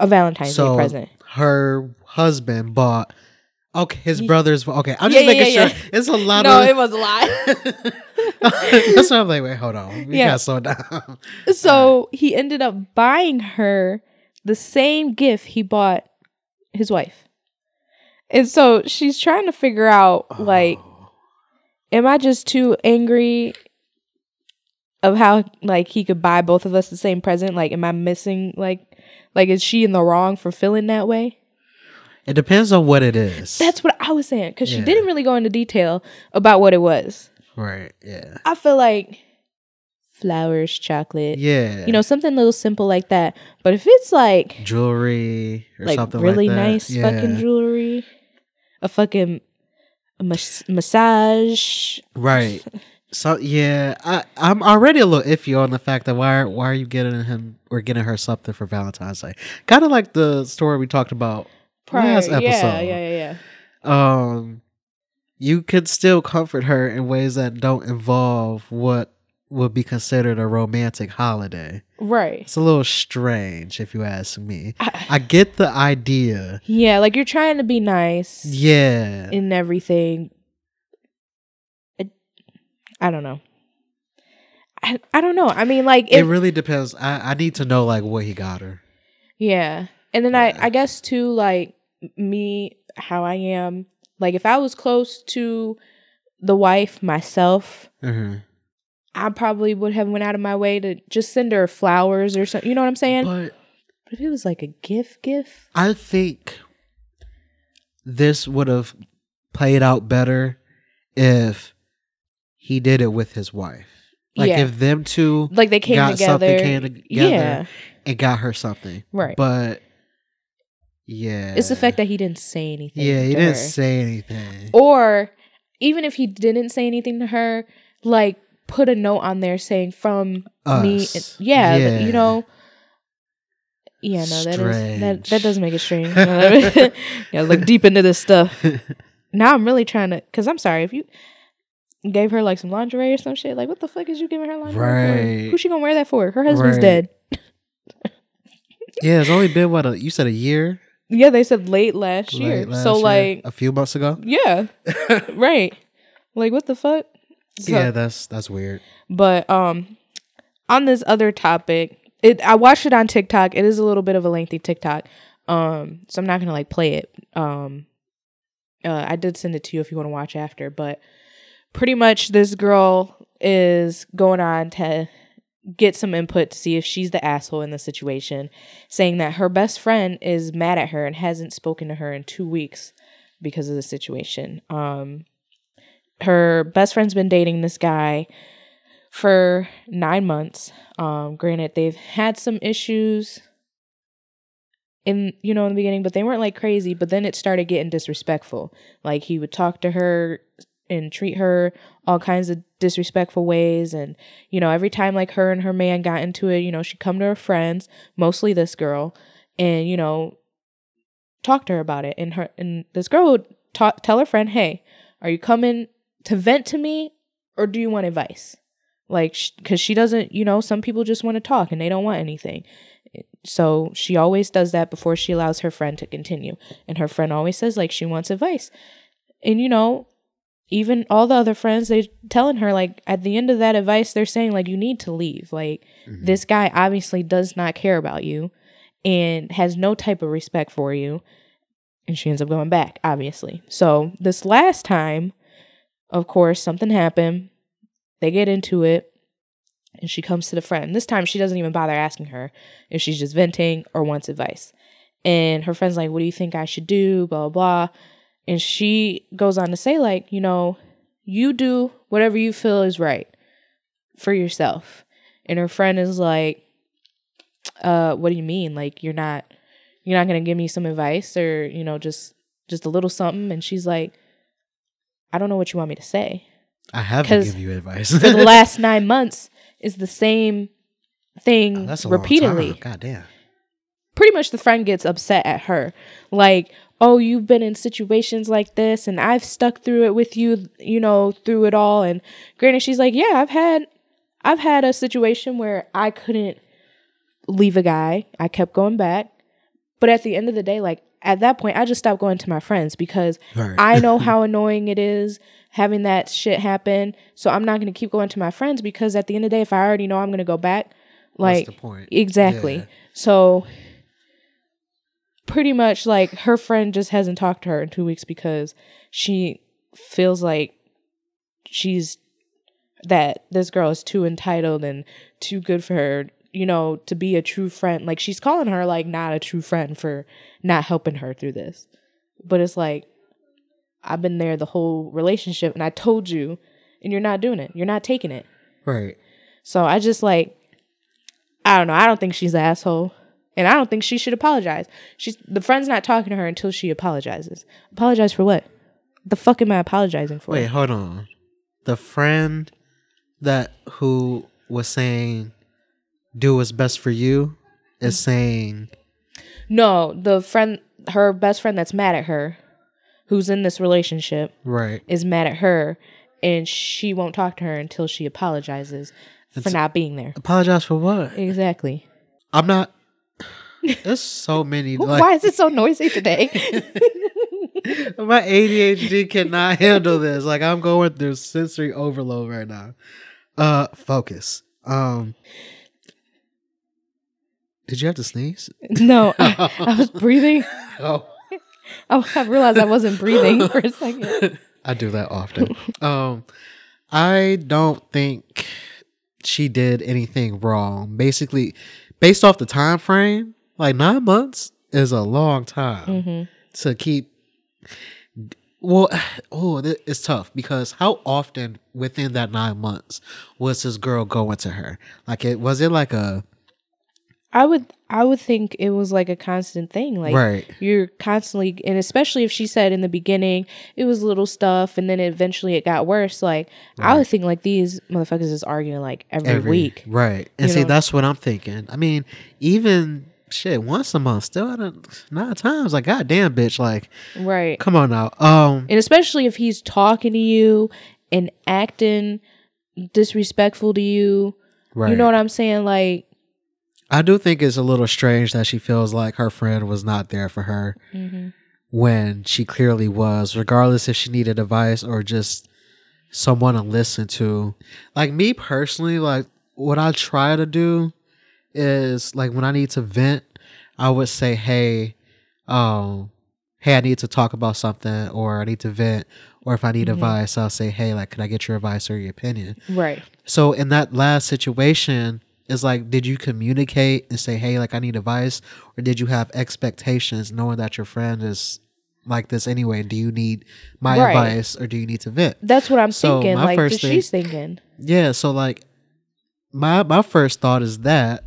a Valentine's Day present. Her husband bought his brother's. Okay, I'm just making sure. It's a lot. No, it was a lot. That's why I'm like, wait, hold on. We gotta slow down. So he ended up buying her the same gift he bought his wife. And so she's trying to figure out, like, am I just too angry of how, like, he could buy both of us the same present? Like, am I missing, like, is she in the wrong for feeling that way? It depends on what it is. That's what I was saying, because she didn't really go into detail about what it was. Right, yeah. I feel like flowers, chocolate. Yeah. You know, something a little simple like that. But if it's, like, jewelry or like something really like that. Really nice fucking jewelry. A fucking massage. Right. So yeah, I'm already a little iffy on the fact that why are you getting him or getting her something for Valentine's Day? Kind of like the story we talked about last episode. Yeah. You could still comfort her in ways that don't involve what would be considered a romantic holiday. Right. It's a little strange, if you ask me. I get the idea. Yeah, like you're trying to be nice. Yeah. In everything. I don't know. I don't know. I mean, like... It really depends. I need to know, like, what he got her. Yeah. And then I guess, too, like, me, how I am. Like, if I was close to the wife myself, I probably would have went out of my way to just send her flowers or something. You know what I'm saying? But if it was, like, a gift? I think this would have played out better if... he did it with his wife. Like if them two came together and got her something. Right. But it's the fact that he didn't say anything. Yeah, he didn't say anything. Or even if he didn't say anything to her, like put a note on there saying from me. And, you know. Yeah, no, that does make it strange. Yeah, look deep into this stuff. Now I'm really trying to, because I'm sorry if you gave her like some lingerie or some shit. Like, what the fuck is you giving her lingerie for? Who's she gonna wear that for? Her husband's dead. Yeah, it's only been you said a year? Yeah, they said late last year. Like a few months ago? Yeah. Right. Like, what the fuck? So, yeah, that's weird. But on this other topic, I watched it on TikTok. It is a little bit of a lengthy TikTok. So I'm not going to like play it. I did send it to you if you want to watch after, but pretty much this girl is going on to get some input to see if she's the asshole in the situation, saying that her best friend is mad at her and hasn't spoken to her in 2 weeks because of the situation. Her best friend's been dating this guy for 9 months. Granted, they've had some issues in the beginning, but they weren't like crazy. But then it started getting disrespectful. Like, he would talk to her and treat her all kinds of disrespectful ways. And, every time like her and her man got into it, she'd come to her friends, mostly this girl, and, talk to her about it. And this girl would tell her friend, "Hey, are you coming to vent to me or do you want advice?" Like, because she doesn't, some people just want to talk and they don't want anything. So she always does that before she allows her friend to continue. And her friend always says, like, she wants advice. And, even all the other friends, they're telling her, like, at the end of that advice, they're saying, like, you need to leave. Like, mm-hmm. This guy obviously does not care about you and has no type of respect for you. And she ends up going back, obviously. So this last time, of course, something happened. They get into it, and she comes to the friend. This time, she doesn't even bother asking her if she's just venting or wants advice. And her friend's like, "What do you think I should do?" Blah, blah, blah. And she goes on to say, like, you do whatever you feel is right for yourself. And her friend is like, what do you mean? Like, you're not going to give me some advice or, just a little something? And she's like, I don't know what you want me to say. I have to give you advice. For the last 9 months is the same thing repeatedly. Goddamn. Pretty much the friend gets upset at her. Like, oh, you've been in situations like this and I've stuck through it with you, through it all. And granted, she's like, yeah, I've had a situation where I couldn't leave a guy. I kept going back. But at the end of the day, like, at that point, I just stopped going to my friends because I know how annoying it is having that shit happen. So I'm not going to keep going to my friends because at the end of the day, if I already know I'm going to go back, like, what's the point? Exactly. Yeah. So pretty much like her friend just hasn't talked to her in 2 weeks because she feels like this girl is too entitled and too good for her, to be a true friend. Like, she's calling her like not a true friend for not helping her through this. But it's like, I've been there the whole relationship and I told you and you're not doing it. You're not taking it. Right. So I just like, I don't know. I don't think she's an asshole and I don't think she should apologize. The friend's not talking to her until she apologizes. Apologize for what? The fuck am I apologizing for? Wait, hold on. The friend who was saying do what's best for you is saying, no, the friend, her best friend that's mad at her, who's in this relationship, right, is mad at her and she won't talk to her until she apologizes for not being there. Apologize for what? Exactly. I'm not. There's so many. Like, why is it so noisy today? My ADHD cannot handle this. Like, I'm going through sensory overload right now. Focus. Did you have to sneeze? No, I was breathing. Oh. I realized I wasn't breathing for a second. I do that often. I don't think she did anything wrong. Basically, based off the time frame, like 9 months is a long time to keep. Well, it's tough because how often within that 9 months was this girl going to her? Like, was it like a... I would think it was like a constant thing. Like, right. You're constantly, and especially if she said in the beginning it was little stuff and then eventually it got worse. Like, right. I would think like these motherfuckers is arguing like every week. Right. And you see, that's what I'm thinking. I mean, even shit, once a month, still out of 9 times. Like, goddamn, bitch. Like, right. Come on now. And especially if he's talking to you and acting disrespectful to you. Right. You know what I'm saying? Like, I do think it's a little strange that she feels like her friend was not there for her when she clearly was, regardless if she needed advice or just someone to listen to. Like, me personally, like, what I try to do is like when I need to vent, I would say, hey, hey, I need to talk about something, or I need to vent, or if I need advice, I'll say, hey, like, can I get your advice or your opinion? Right. So in that last situation, it's like, did you communicate and say, hey, like, I need advice, or did you have expectations knowing that your friend is like this anyway? Do you need my advice, or do you need to vent? That's what I'm thinking. Like, first thing, she's thinking. Yeah. So like, my first thought is that.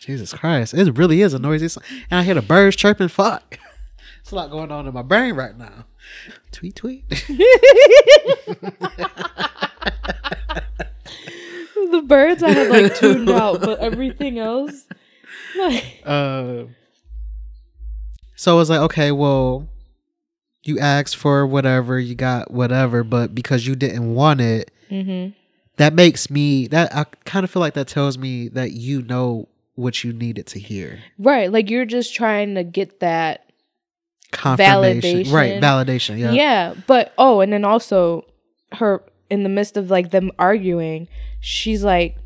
Jesus Christ! It really is a noisy song, and I hear the birds chirping. Fuck, it's a lot going on in my brain right now. Tweet, tweet. The birds I had like tuned out, but everything else. So I was like, okay, well, you asked for whatever, you got whatever, but because you didn't want it, that makes me that I kind of feel like that tells me that you know what you needed to hear. Right. Like you're just trying to get that confirmation. Validation. Right. Validation. Yeah. Yeah. But oh, and then also her in the midst of like them arguing, she's like,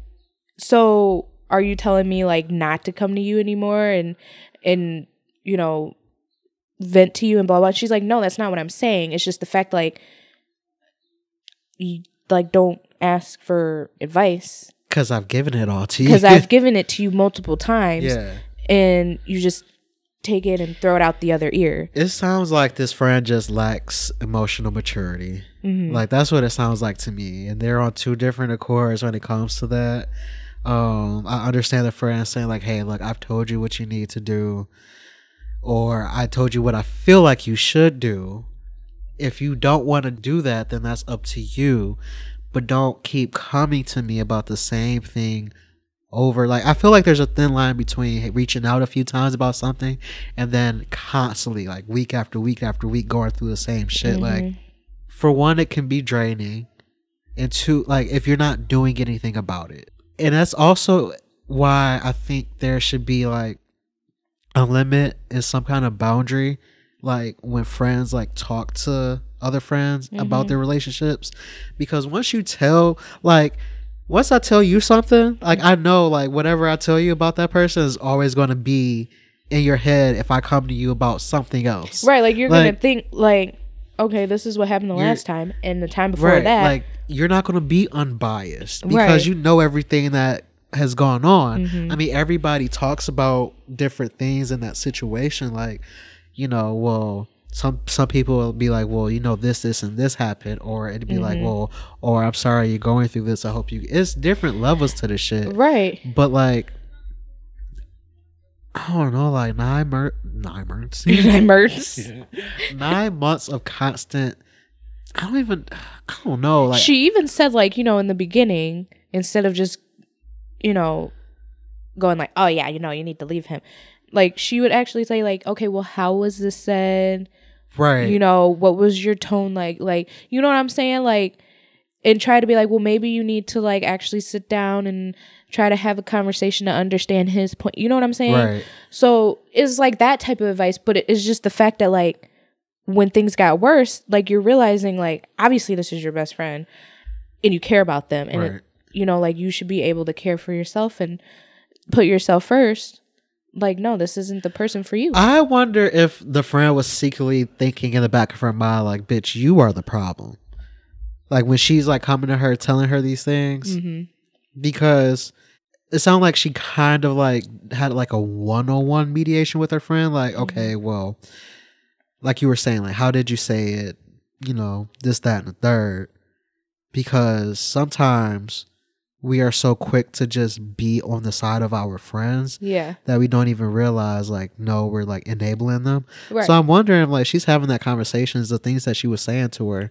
so are you telling me like not to come to you anymore and you know, vent to you and blah blah. She's like, no, that's not what I'm saying. It's just the fact like you like don't ask for advice. Because I've given it all to you. Because I've given it to you multiple times. Yeah. And you just take it and throw it out the other ear. It sounds like this friend just lacks emotional maturity. Mm-hmm. Like, that's what it sounds like to me. And they're on two different accords when it comes to that. I understand the friend saying, like, hey, look, I've told you what you need to do. Or I told you what I feel like you should do. If you don't want to do that, then that's up to you. But don't keep coming to me about the same thing over. Like, I feel like there's a thin line between reaching out a few times about something and then constantly, like, week after week after week going through the same shit. Like, for one, it can be draining. And two, like, if you're not doing anything about it. And that's also why I think there should be, like, a limit and some kind of boundary. Like, when friends, like, talk to other friends about their relationships, because once you tell, like, once I tell you something, like, I know, like, whatever I tell you about that person is always going to be in your head if I come to you about something else. Right. Like, you're going to think, like, okay, this is what happened the last time and the time before that. Like, you're not going to be unbiased because you know everything that has gone on. I mean, everybody talks about different things in that situation. Like, you know, well, some people will be like, well, you know, this and this happened, or it'd be like, well, or I'm sorry you're going through this, I hope you. It's different levels to the shit, right? But like, I don't know, like 9 months of constant. I don't know. Like, she even said, like, you know, in the beginning, instead of just, you know, going like, oh yeah, you know, you need to leave him. Like, she would actually say, like, okay, well, how was this said? Right. You know, what was your tone like? Like, you know what I'm saying? Like, and try to be like, well, maybe you need to, like, actually sit down and try to have a conversation to understand his point. You know what I'm saying? Right. So it's like that type of advice, but it's just the fact that, like, when things got worse, like, you're realizing, like, obviously this is your best friend and you care about them. And, it, you know, like, you should be able to care for yourself and put yourself first. Like, no, this isn't the person for you. I wonder if the friend was secretly thinking in the back of her mind, like, bitch, you are the problem. Like, when she's, like, coming to her, telling her these things. Because it sounded like she kind of, like, had, like, a one-on-one mediation with her friend. Like, okay, well, like you were saying, like, how did you say it? You know, this, that, and the third. Because sometimes we are so quick to just be on the side of our friends that we don't even realize, like, no, we're, like, enabling them. Right. So I'm wondering, like, she's having that conversation, the things that she was saying to her,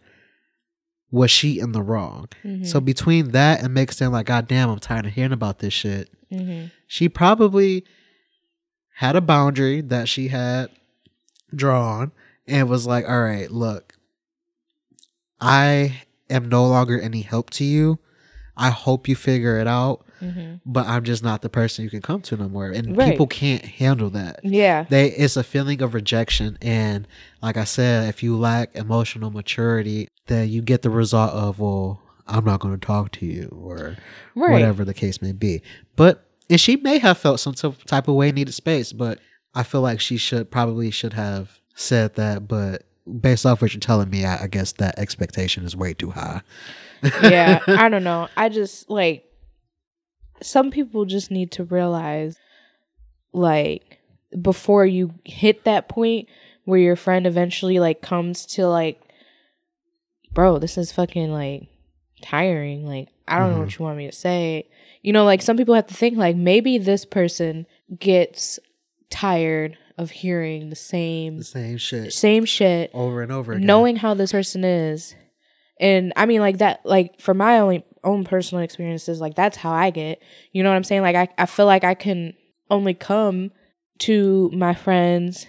was she in the wrong? So between that and mixed in, like, God damn, I'm tired of hearing about this shit. She probably had a boundary that she had drawn and was like, all right, look, I am no longer any help to you. I hope you figure it out. Mm-hmm. But I'm just not the person you can come to no more. And people can't handle that. Yeah. It's a feeling of rejection. And like I said, if you lack emotional maturity, then you get the result of, well, I'm not going to talk to you or whatever the case may be. And she may have felt some type of way, needed space, but I feel like she should have said that. But based off what you're telling me, I guess that expectation is way too high. Yeah, I don't know. I just, like, some people just need to realize, like, before you hit that point where your friend eventually, like, comes to, like, bro, this is fucking, like, tiring. Like, I don't know what you want me to say. You know, like, some people have to think, like, maybe this person gets tired of hearing the same shit over and over again, knowing how this person is. And I mean, like, that, like, for my own personal experiences, like, that's how I get, you know what I'm saying? Like, I feel like I can only come to my friends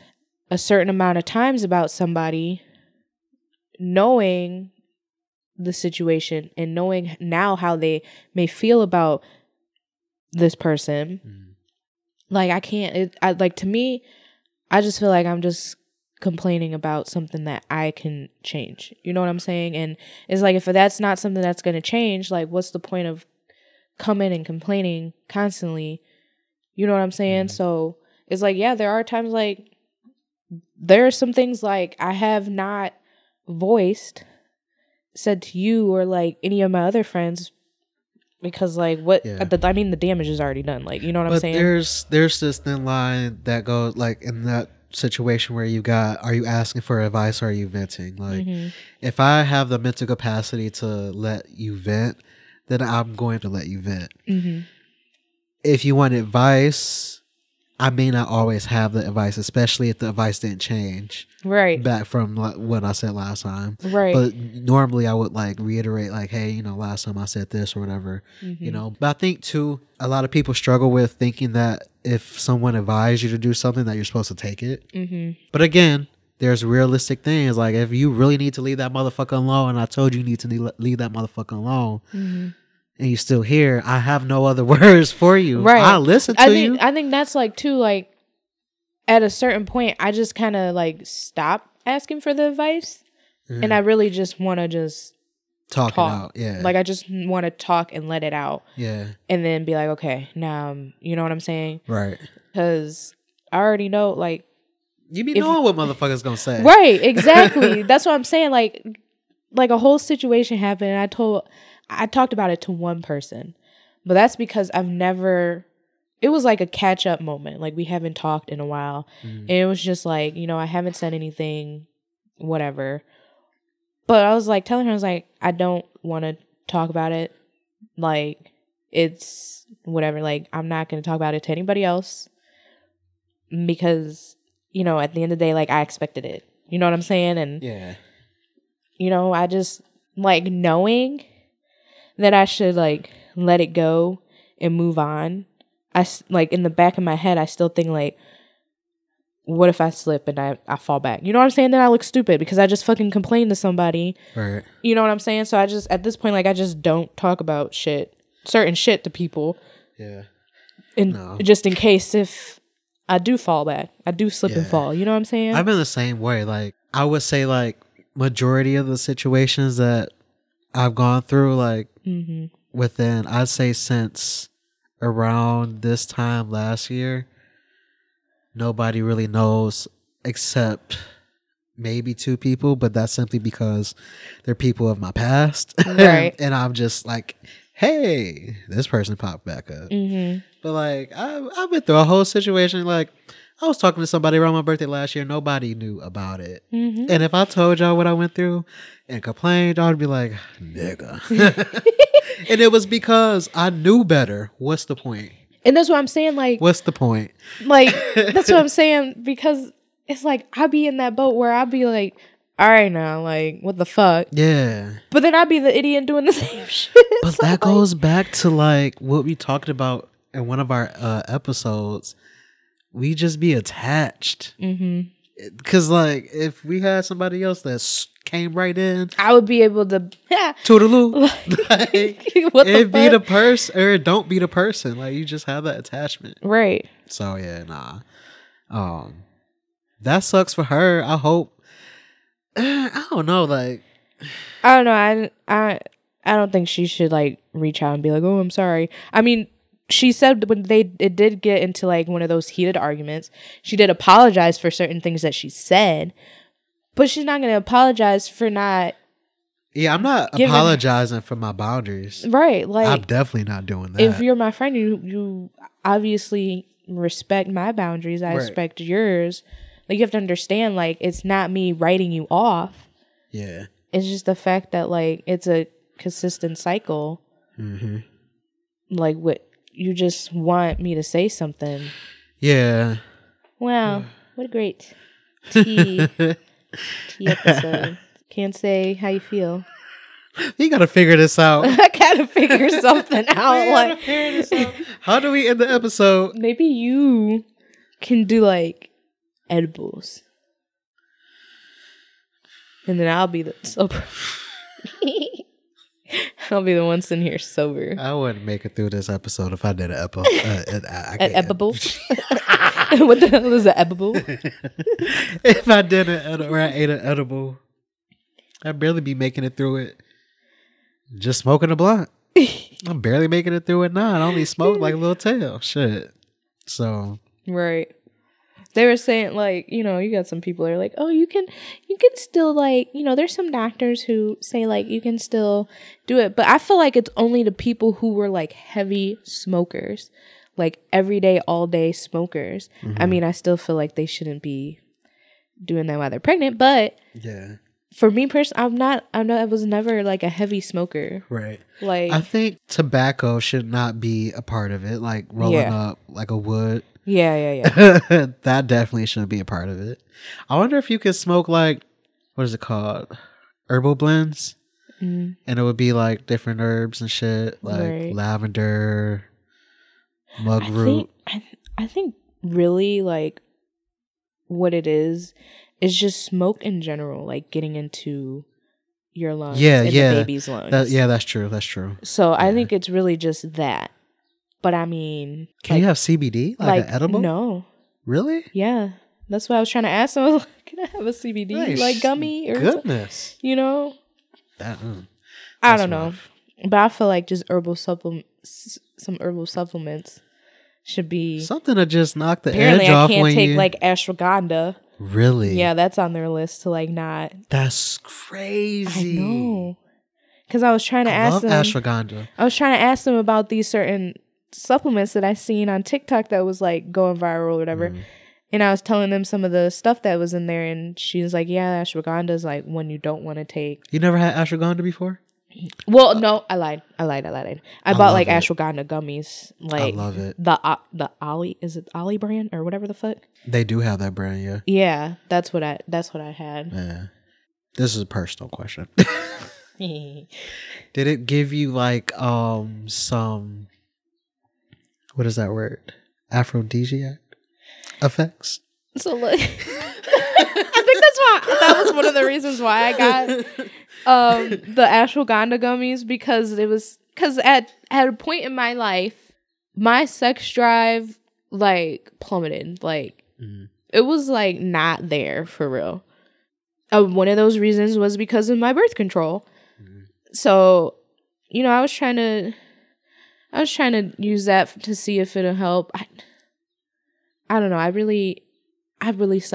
a certain amount of times about somebody, knowing the situation and knowing now how they may feel about this person. Like, I can't, like, to me, I just feel like I'm just complaining about something that I can change. You know what I'm saying? And it's like, if that's not something that's going to change, like, what's the point of coming and complaining constantly? You know what I'm saying? So it's like, yeah, there are times, like, there are some things, like, I have not said to you or, like, any of my other friends, because, like, the damage is already done, like, you know what I'm saying? There's this thin line that goes, like, in that situation where you got, are you asking for advice or are you venting? Like, if I have the mental capacity to let you vent, then I'm going to let you vent. If you want advice, I may not always have the advice, especially if the advice didn't change back from what I said last time. Right. But normally I would, like, reiterate, like, hey, you know, last time I said this or whatever, you know. But I think, too, a lot of people struggle with thinking that if someone advised you to do something, that you're supposed to take it. But again, there's realistic things. Like, if you really need to leave that motherfucker alone, and I told you need to leave that motherfucker alone, and you still here, I have no other words for you. Right. I listen to you. I think that's, like, too, like, at a certain point, I just kind of, like, stop asking for the advice. And I really just want to just talk it out. Yeah. Like, I just want to talk and let it out. Yeah. And then be like, okay, now, you know what I'm saying? Right. Because I already know, like, you be knowing what motherfuckers gonna say. Right, exactly. That's what I'm saying. Like a whole situation happened, and I talked about it to one person, but that's because it was like a catch up moment. Like, we haven't talked in a while, and it was just like, you know, I haven't said anything, whatever. But I was like telling her, I was like, I don't want to talk about it. Like, it's whatever. Like, I'm not going to talk about it to anybody else because, you know, at the end of the day, like, I expected it. You know what I'm saying? And, you know, I just, like, knowing that I should, like, let it go and move on. I, like, in the back of my head, I still think, like, what if I slip and I fall back? You know what I'm saying? Then I look stupid because I just fucking complained to somebody. Right. You know what I'm saying? So I just, at this point, like, I just don't talk about certain shit to people. Yeah. And just in case if I do fall back, I do slip and fall. You know what I'm saying? I'm in the same way. Like, I would say, like, majority of the situations that I've gone through, like, within, I'd say since around this time last year, nobody really knows except maybe two people, but that's simply because they're people of my past. Right. And I'm just like, hey, this person popped back up. But, like, I've been through a whole situation. Like, I was talking to somebody around my birthday last year. Nobody knew about it. And if I told y'all what I went through and complained, y'all would be like, nigga. And it was because I knew better. What's the point? And that's what I'm saying. Like, what's the point? Like, that's what I'm saying, because it's like, I be in that boat where I be like, all right now, like, what the fuck? Yeah. But then I be the idiot doing the same shit. But so, that goes back to, like, what we talked about in one of our episodes. We just be attached Because, like, if we had somebody else that came right in, I would be able to... toodaloo. Like, what the fuck? Be the person, or don't be the person. Like, you just have that attachment. Right. So, yeah, nah. That sucks for her. I hope... I don't know, like... I don't know. I don't think she should, like, reach out and be like, oh, I'm sorry. I mean... She said when it did get into like one of those heated arguments, she did apologize for certain things that she said, but she's not going to apologize for not. Yeah, I'm not apologizing for my boundaries. Right. Like, I'm definitely not doing that. If you're my friend, you obviously respect my boundaries. I respect yours. Like, you have to understand, like, it's not me writing you off. Yeah. It's just the fact that, like, it's a consistent cycle. Mm-hmm. Like, with. You just want me to say something. Yeah. Wow. What a great tea episode. Can't say how you feel. You got to figure this out. I got to figure something out. Like, figure this out. How do we end the episode? Maybe you can do like edibles. And then I'll be the sober. I'll be the one sitting here sober. I wouldn't make it through this episode if I did an edible. An edible? What the hell is an edible? If I did an edible or I ate an edible, I'd barely be making it through it. Just smoking a blunt. I'm barely making it through it now. I only smoke like a little tail. Shit. So. Right. They were saying, like, you know, you got some people that are like, oh, you can still, like, you know, there's some doctors who say, like, you can still do it. But I feel like it's only the people who were, like, heavy smokers, like, everyday, all-day smokers. Mm-hmm. I mean, I still feel like they shouldn't be doing that while they're pregnant. But yeah, for me personally, I was never, like, a heavy smoker. Right. Like, I think tobacco should not be a part of it, like, rolling up like a wood. Yeah. That definitely shouldn't be a part of it. I wonder if you could smoke, like, what is it called? Herbal blends. Mm. And it would be, like, different herbs and shit, like lavender, mugroot. I think really, like, what it is just smoke in general, like, getting into your lungs the baby's lungs. That's true. So I think it's really just that. But I mean... Can, like, you have CBD? Like an edible? No. Really? Yeah. That's what I was trying to ask him. I was like, can I have a CBD? Nice. Like gummy? Or goodness. You know? I don't know. But I feel like just herbal supplements should be... Something to just knock the edge off when you... Apparently I can't take like ashwagandha. Really? Yeah, that's on their list to like not... That's crazy. I know. Because I was trying to ask them... I love ashwagandha. I was trying to ask them about these certain... supplements that I seen on TikTok that was like going viral or whatever, and I was telling them some of the stuff that was in there, and she was like, "Yeah, ashwagandha is like one you don't want to take." You never had ashwagandha before? Well, no, I lied. I bought like ashwagandha gummies. Like, I love it. The Ollie, is it Ollie brand or whatever the fuck? They do have that brand, yeah. Yeah, that's what I had. Yeah, this is a personal question. Did it give you like some? What is that word? Aphrodisiac effects? So like, I think that was one of the reasons why I got the ashwagandha gummies, because at a point in my life, my sex drive like plummeted. Like it was like not there for real. One of those reasons was because of my birth control. So, you know, I was trying to use that to see if it'll help. I don't know. I really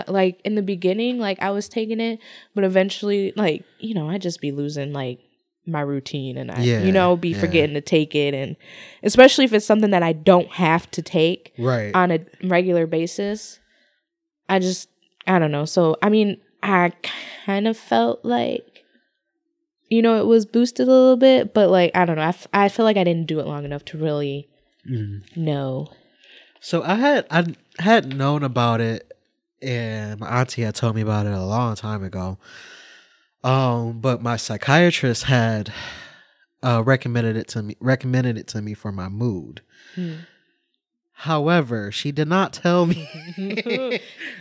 like in the beginning, like I was taking it, but eventually, like, you know, I'd just be losing like my routine and I forgetting to take it. And especially if it's something that I don't have to take on a regular basis, I don't know. So, I mean, I kind of felt like, you know, it was boosted a little bit, but like, I don't know. I feel like I didn't do it long enough to really know. So I had known about it, and my auntie had told me about it a long time ago. But my psychiatrist had recommended it to me for my mood. However, she did not tell me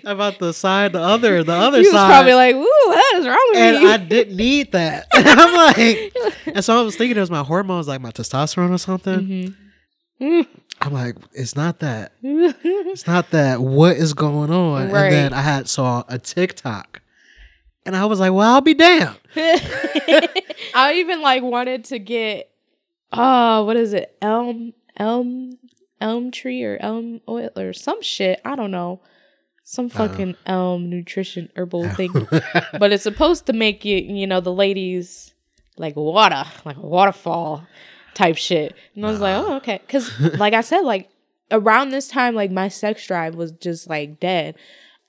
about the other side. She was probably like, "Ooh, what is wrong with you?" And I didn't need that. I'm like, and so I was thinking it was my hormones, like my testosterone or something. Mm-hmm. I'm like, it's not that. It's not that. What is going on? Right. And then I saw a TikTok. And I was like, well, I'll be damned. I even wanted to get, what is it? Elm tree or elm oil or some shit. I don't know. Some fucking elm nutrition herbal thing. But it's supposed to make you, the ladies like a waterfall type shit. And I was like, oh, okay. Because like I said, around this time, my sex drive was just dead.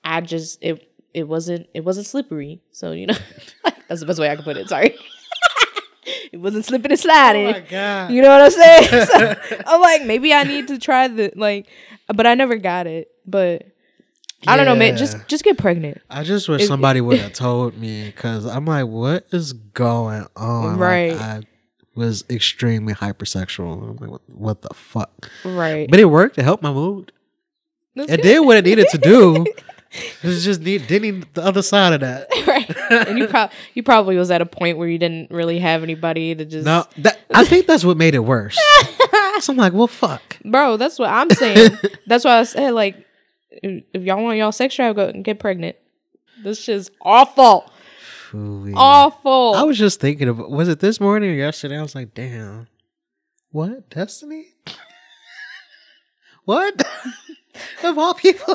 It wasn't slippery. So, that's the best way I can put it. Sorry. It wasn't slipping and sliding. Oh my God. You know what I'm saying? So, I'm like, maybe I need to try but I never got it. But yeah. I don't know, man. Just get pregnant. I just wish somebody would have told me, because I'm like, what is going on? Right. I was extremely hypersexual. I'm like, what the fuck? Right. But it worked. It helped my mood. It did what it needed to do. It just didn't need the other side of that. Right. And you probably was at a point where you didn't really have anybody to just... No, I think that's what made it worse. So I'm like, well, fuck. Bro, that's what I'm saying. That's why I said, if y'all want y'all sex drive, go and get pregnant. This shit's awful. Ooh, awful. I was just thinking of... Was it this morning or yesterday? I was like, damn. What? Destiny? What? Of all people...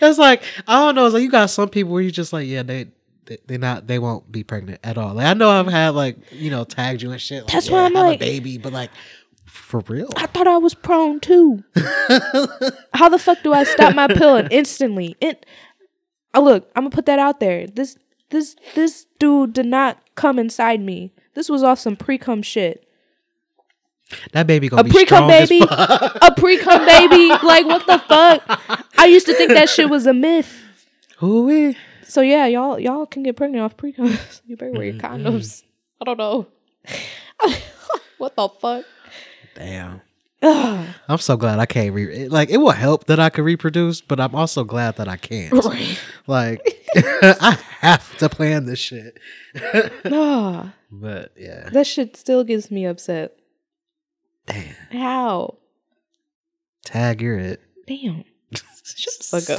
It's like, I don't know. It's like you got some people where you just like, yeah, they won't be pregnant at all. I know I've had tagged you and shit. That's why I'm a baby, but for real. I thought I was prone too. How the fuck do I stop my pilling instantly? Look, I'm gonna put that out there. This dude did not come inside me. This was off some pre-cum shit. That baby gonna be strong as fuck. A pre-cum baby. Like, what the fuck? I used to think that shit was a myth. Ooh-wee. So yeah, y'all can get pregnant off pre-cum. You better wear your condoms. I don't know. What the fuck? Damn. I'm so glad I can't it will help that I could reproduce, but I'm also glad that I can't. Right. I have to plan this shit. Nah. But yeah. That shit still gets me upset. Damn. How? Tag, you're it. Damn. Shut the fuck up.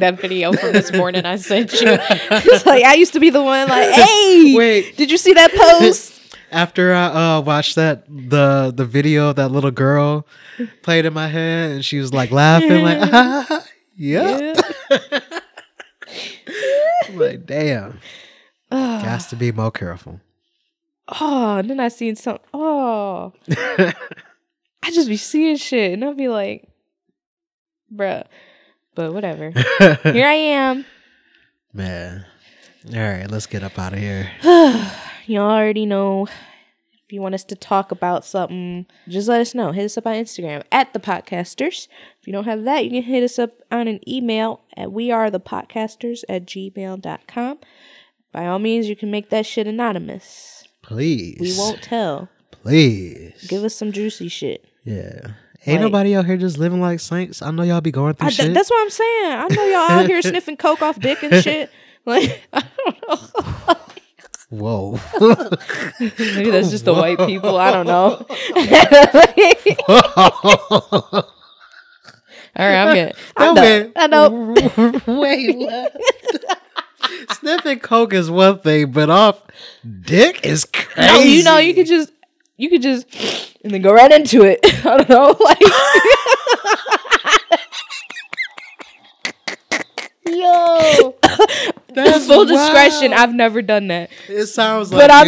That video from this morning I sent you. It's I used to be the one hey, wait, did you see that post? After I watched that, the video of that little girl played in my head, and she was laughing, yeah. I'm like, damn. Has to be more careful. Oh, and then I seen some. Oh, I just be seeing shit, and I'll be like, bruh. But whatever. Here I am. Man. All right, let's get up out of here. Y'all already know. If you want us to talk about something, just let us know. Hit us up on Instagram @thepodcasters. If you don't have that, you can hit us up on an email at wearethepodcasters@gmail.com. By all means, you can make that shit anonymous. Please. We won't tell. Please. Give us some juicy shit. Yeah. Ain't nobody out here just living like saints. I know y'all be going through shit. That's what I'm saying. I know y'all out here sniffing coke off dick and shit. I don't know. Whoa. Maybe that's just the white people. I don't know. All right, I'm good. I know. Wait, what? Sniffing coke is one thing, but off dick is crazy. No, you could just and then go right into it. I don't know, yo, that's full discretion. I've never done that. It sounds like, but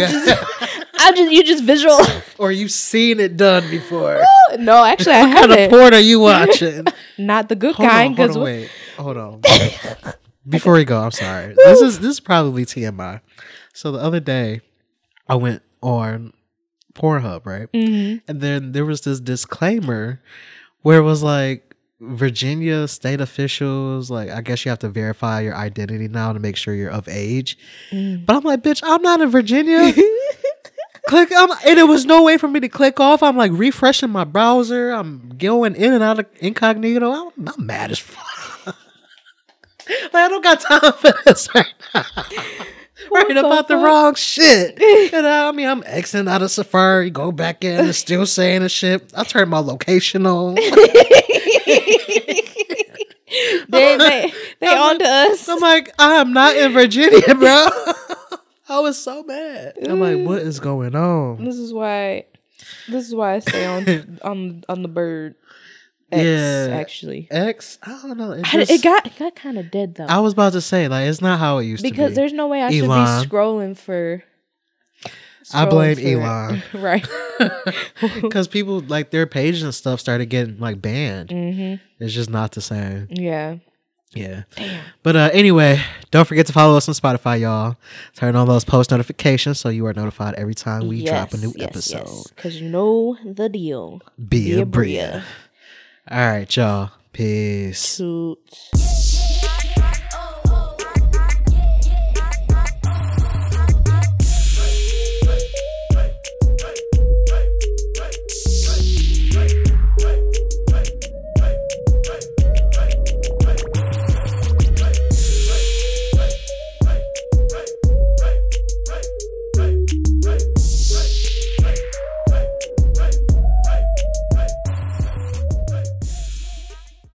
you just visual, or you've seen it done before. No, actually, I haven't. What kind of porn are you watching? Not the good kind. Hold on. Before we go, I'm sorry. This is probably TMI. So the other day, I went on Pornhub, right? Mm-hmm. And then there was this disclaimer where it was Virginia state officials, I guess you have to verify your identity now to make sure you're of age. Mm. But I'm like, bitch, I'm not in Virginia. Click and it was no way for me to click off. I'm like refreshing my browser. I'm going in and out of incognito. I'm mad as fuck. Like, I don't got time for this right now. Worried about the wrong shit. You know, I mean, I'm exiting out of Safari, go back in, and still saying the shit. I turn my location on. they on to us. I'm like, I am not in Virginia, bro. I was so mad. I'm like, what is going on? This is why I stay on the bird. X, yeah, actually. X, I don't know. It got kind of dead though. I was about to say, like, it's not how it used to be. Because there's no way I should be scrolling for. I blame Elon. Right. Because people, like, their pages and stuff started getting, like, banned. Mm-hmm. It's just not the same. Yeah. Yeah. Damn. But anyway, don't forget to follow us on Spotify, y'all. Turn on those post notifications so you are notified every time we drop a new episode. Because you know the deal. Be a Bria. All right, y'all. Peace. Toot.